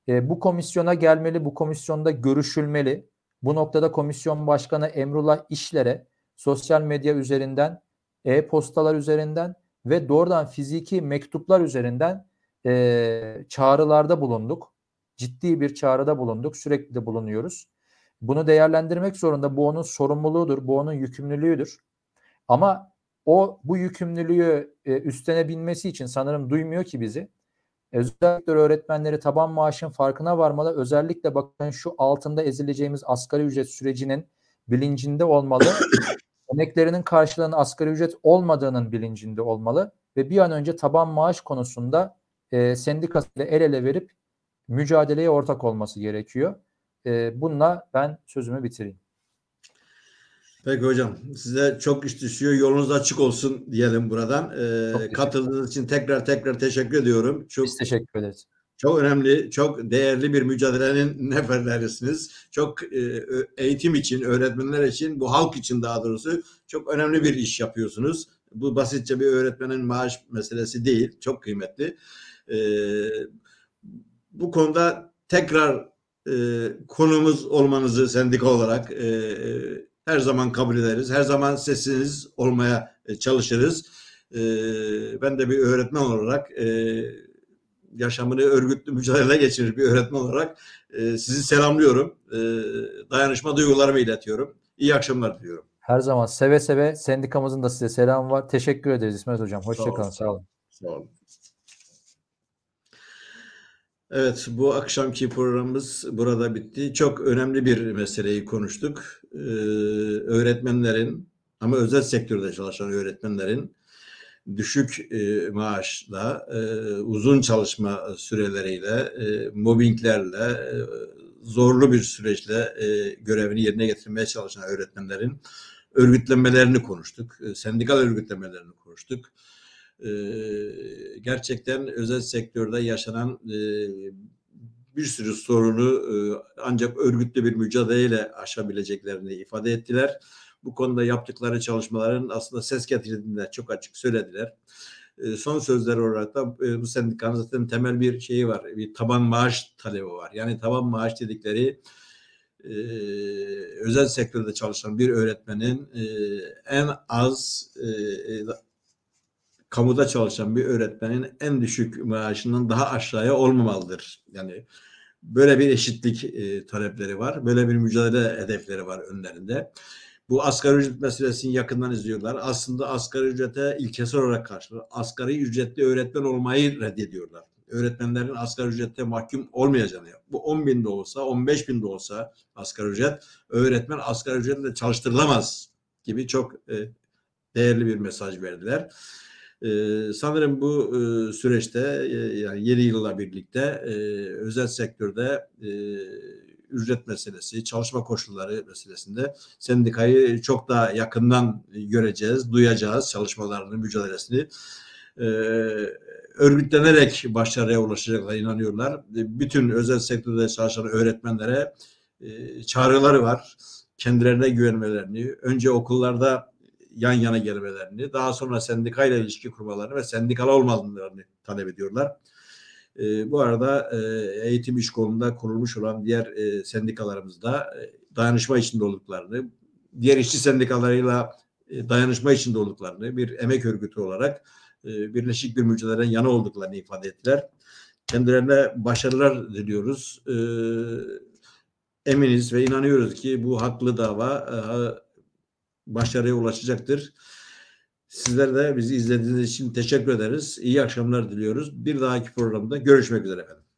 Bu komisyona gelmeli, bu komisyonda görüşülmeli. Bu noktada komisyon başkanı Emrullah İşler'e sosyal medya üzerinden, e-postalar üzerinden ve doğrudan fiziki mektuplar üzerinden çağrılarda bulunduk. Ciddi bir çağrıda bulunduk. Sürekli de bulunuyoruz. Bunu değerlendirmek zorunda. Bu onun sorumluluğudur. Bu onun yükümlülüğüdür. Ama bu yükümlülüğü üstlenebilmesi için, sanırım duymuyor ki bizi, özel sektör öğretmenleri taban maaşın farkına varmalı. Özellikle bakın şu altında ezileceğimiz asgari ücret sürecinin bilincinde olmalı. Emeklerinin karşılığının asgari ücret olmadığının bilincinde olmalı ve bir an önce taban maaş konusunda sendikasıyla el ele verip mücadeleye ortak olması gerekiyor. Bununla ben sözümü bitireyim. Peki hocam, size çok iş düşüyor. Yolunuz açık olsun diyelim buradan. Katıldığınız için tekrar teşekkür ediyorum. Biz teşekkür ederiz. Çok önemli, çok değerli bir mücadelenin neferlerisiniz. Çok eğitim için, öğretmenler için, bu halk için daha doğrusu çok önemli bir iş yapıyorsunuz. Bu basitçe bir öğretmenin maaş meselesi değil, çok kıymetli. Bu konuda tekrar konumuz olmanızı sendika olarak her zaman kabul ederiz. Her zaman sesiniz olmaya çalışırız. Ben de bir öğretmen olarak yaşamını örgütlü mücadele geçirir bir öğretmen olarak sizi selamlıyorum. Dayanışma duygularımı iletiyorum. İyi akşamlar diliyorum. Her zaman seve seve, sendikamızın da size selamı var. Teşekkür ederiz İsmet Hocam. Hoşçakalın. Sağ olun. Sağ olun. Evet, bu akşamki programımız burada bitti. Çok önemli bir meseleyi konuştuk. Öğretmenlerin, ama özel sektörde çalışan öğretmenlerin düşük maaşla, uzun çalışma süreleriyle, mobbinglerle, zorlu bir süreçle görevini yerine getirmeye çalışan öğretmenlerin örgütlenmelerini konuştuk. Sendikal örgütlenmelerini konuştuk. Gerçekten özel sektörde yaşanan bir sürü sorunu ancak örgütlü bir mücadeleyle aşabileceklerini ifade ettiler. Bu konuda yaptıkları çalışmaların aslında ses getirdiğini de çok açık söylediler. Son sözler olarak da bu sendikanın zaten temel bir şeyi var. Bir taban maaş talebi var. Yani taban maaş dedikleri özel sektörde çalışan bir öğretmenin en az kamuda çalışan bir öğretmenin en düşük maaşından daha aşağıya olmamalıdır. Yani böyle bir eşitlik talepleri var. Böyle bir mücadele hedefleri var önlerinde. Bu asgari ücret meselesini yakından izliyorlar. Aslında asgari ücrete ilkesel olarak karşılar. Asgari ücretli öğretmen olmayı reddediyorlar. Öğretmenlerin asgari ücrette mahkum olmayacağını. Bu 10.000 de olsa, 15.000 de olsa asgari ücret, öğretmen asgari ücretle çalıştırılamaz gibi çok değerli bir mesaj verdiler. Sanırım bu süreçte yani yeni yılla birlikte özel sektörde ücret meselesi, çalışma koşulları meselesinde sendikayı çok daha yakından göreceğiz, duyacağız çalışmalarını, mücadelesini. Örgütlenerek başarıya ulaşacaklarına inanıyorlar. Bütün özel sektörde çalışan öğretmenlere çağrıları var. Kendilerine güvenmelerini, önce okullarda yan yana gelmelerini, daha sonra sendikayla ilişki kurmalarını ve sendikal olmalarını talep ediyorlar. Bu arada Eğitim İş konumunda kurulmuş olan diğer sendikalarımızda dayanışma içinde olduklarını, diğer işçi sendikalarıyla dayanışma içinde olduklarını, bir emek örgütü olarak birleşik bir mücadeleden yana olduklarını ifade ettiler. Kendilerine başarılar diliyoruz. Eminiz ve inanıyoruz ki bu haklı dava başarıya ulaşacaktır. Sizler de bizi izlediğiniz için teşekkür ederiz. İyi akşamlar diliyoruz. Bir dahaki programda görüşmek üzere efendim.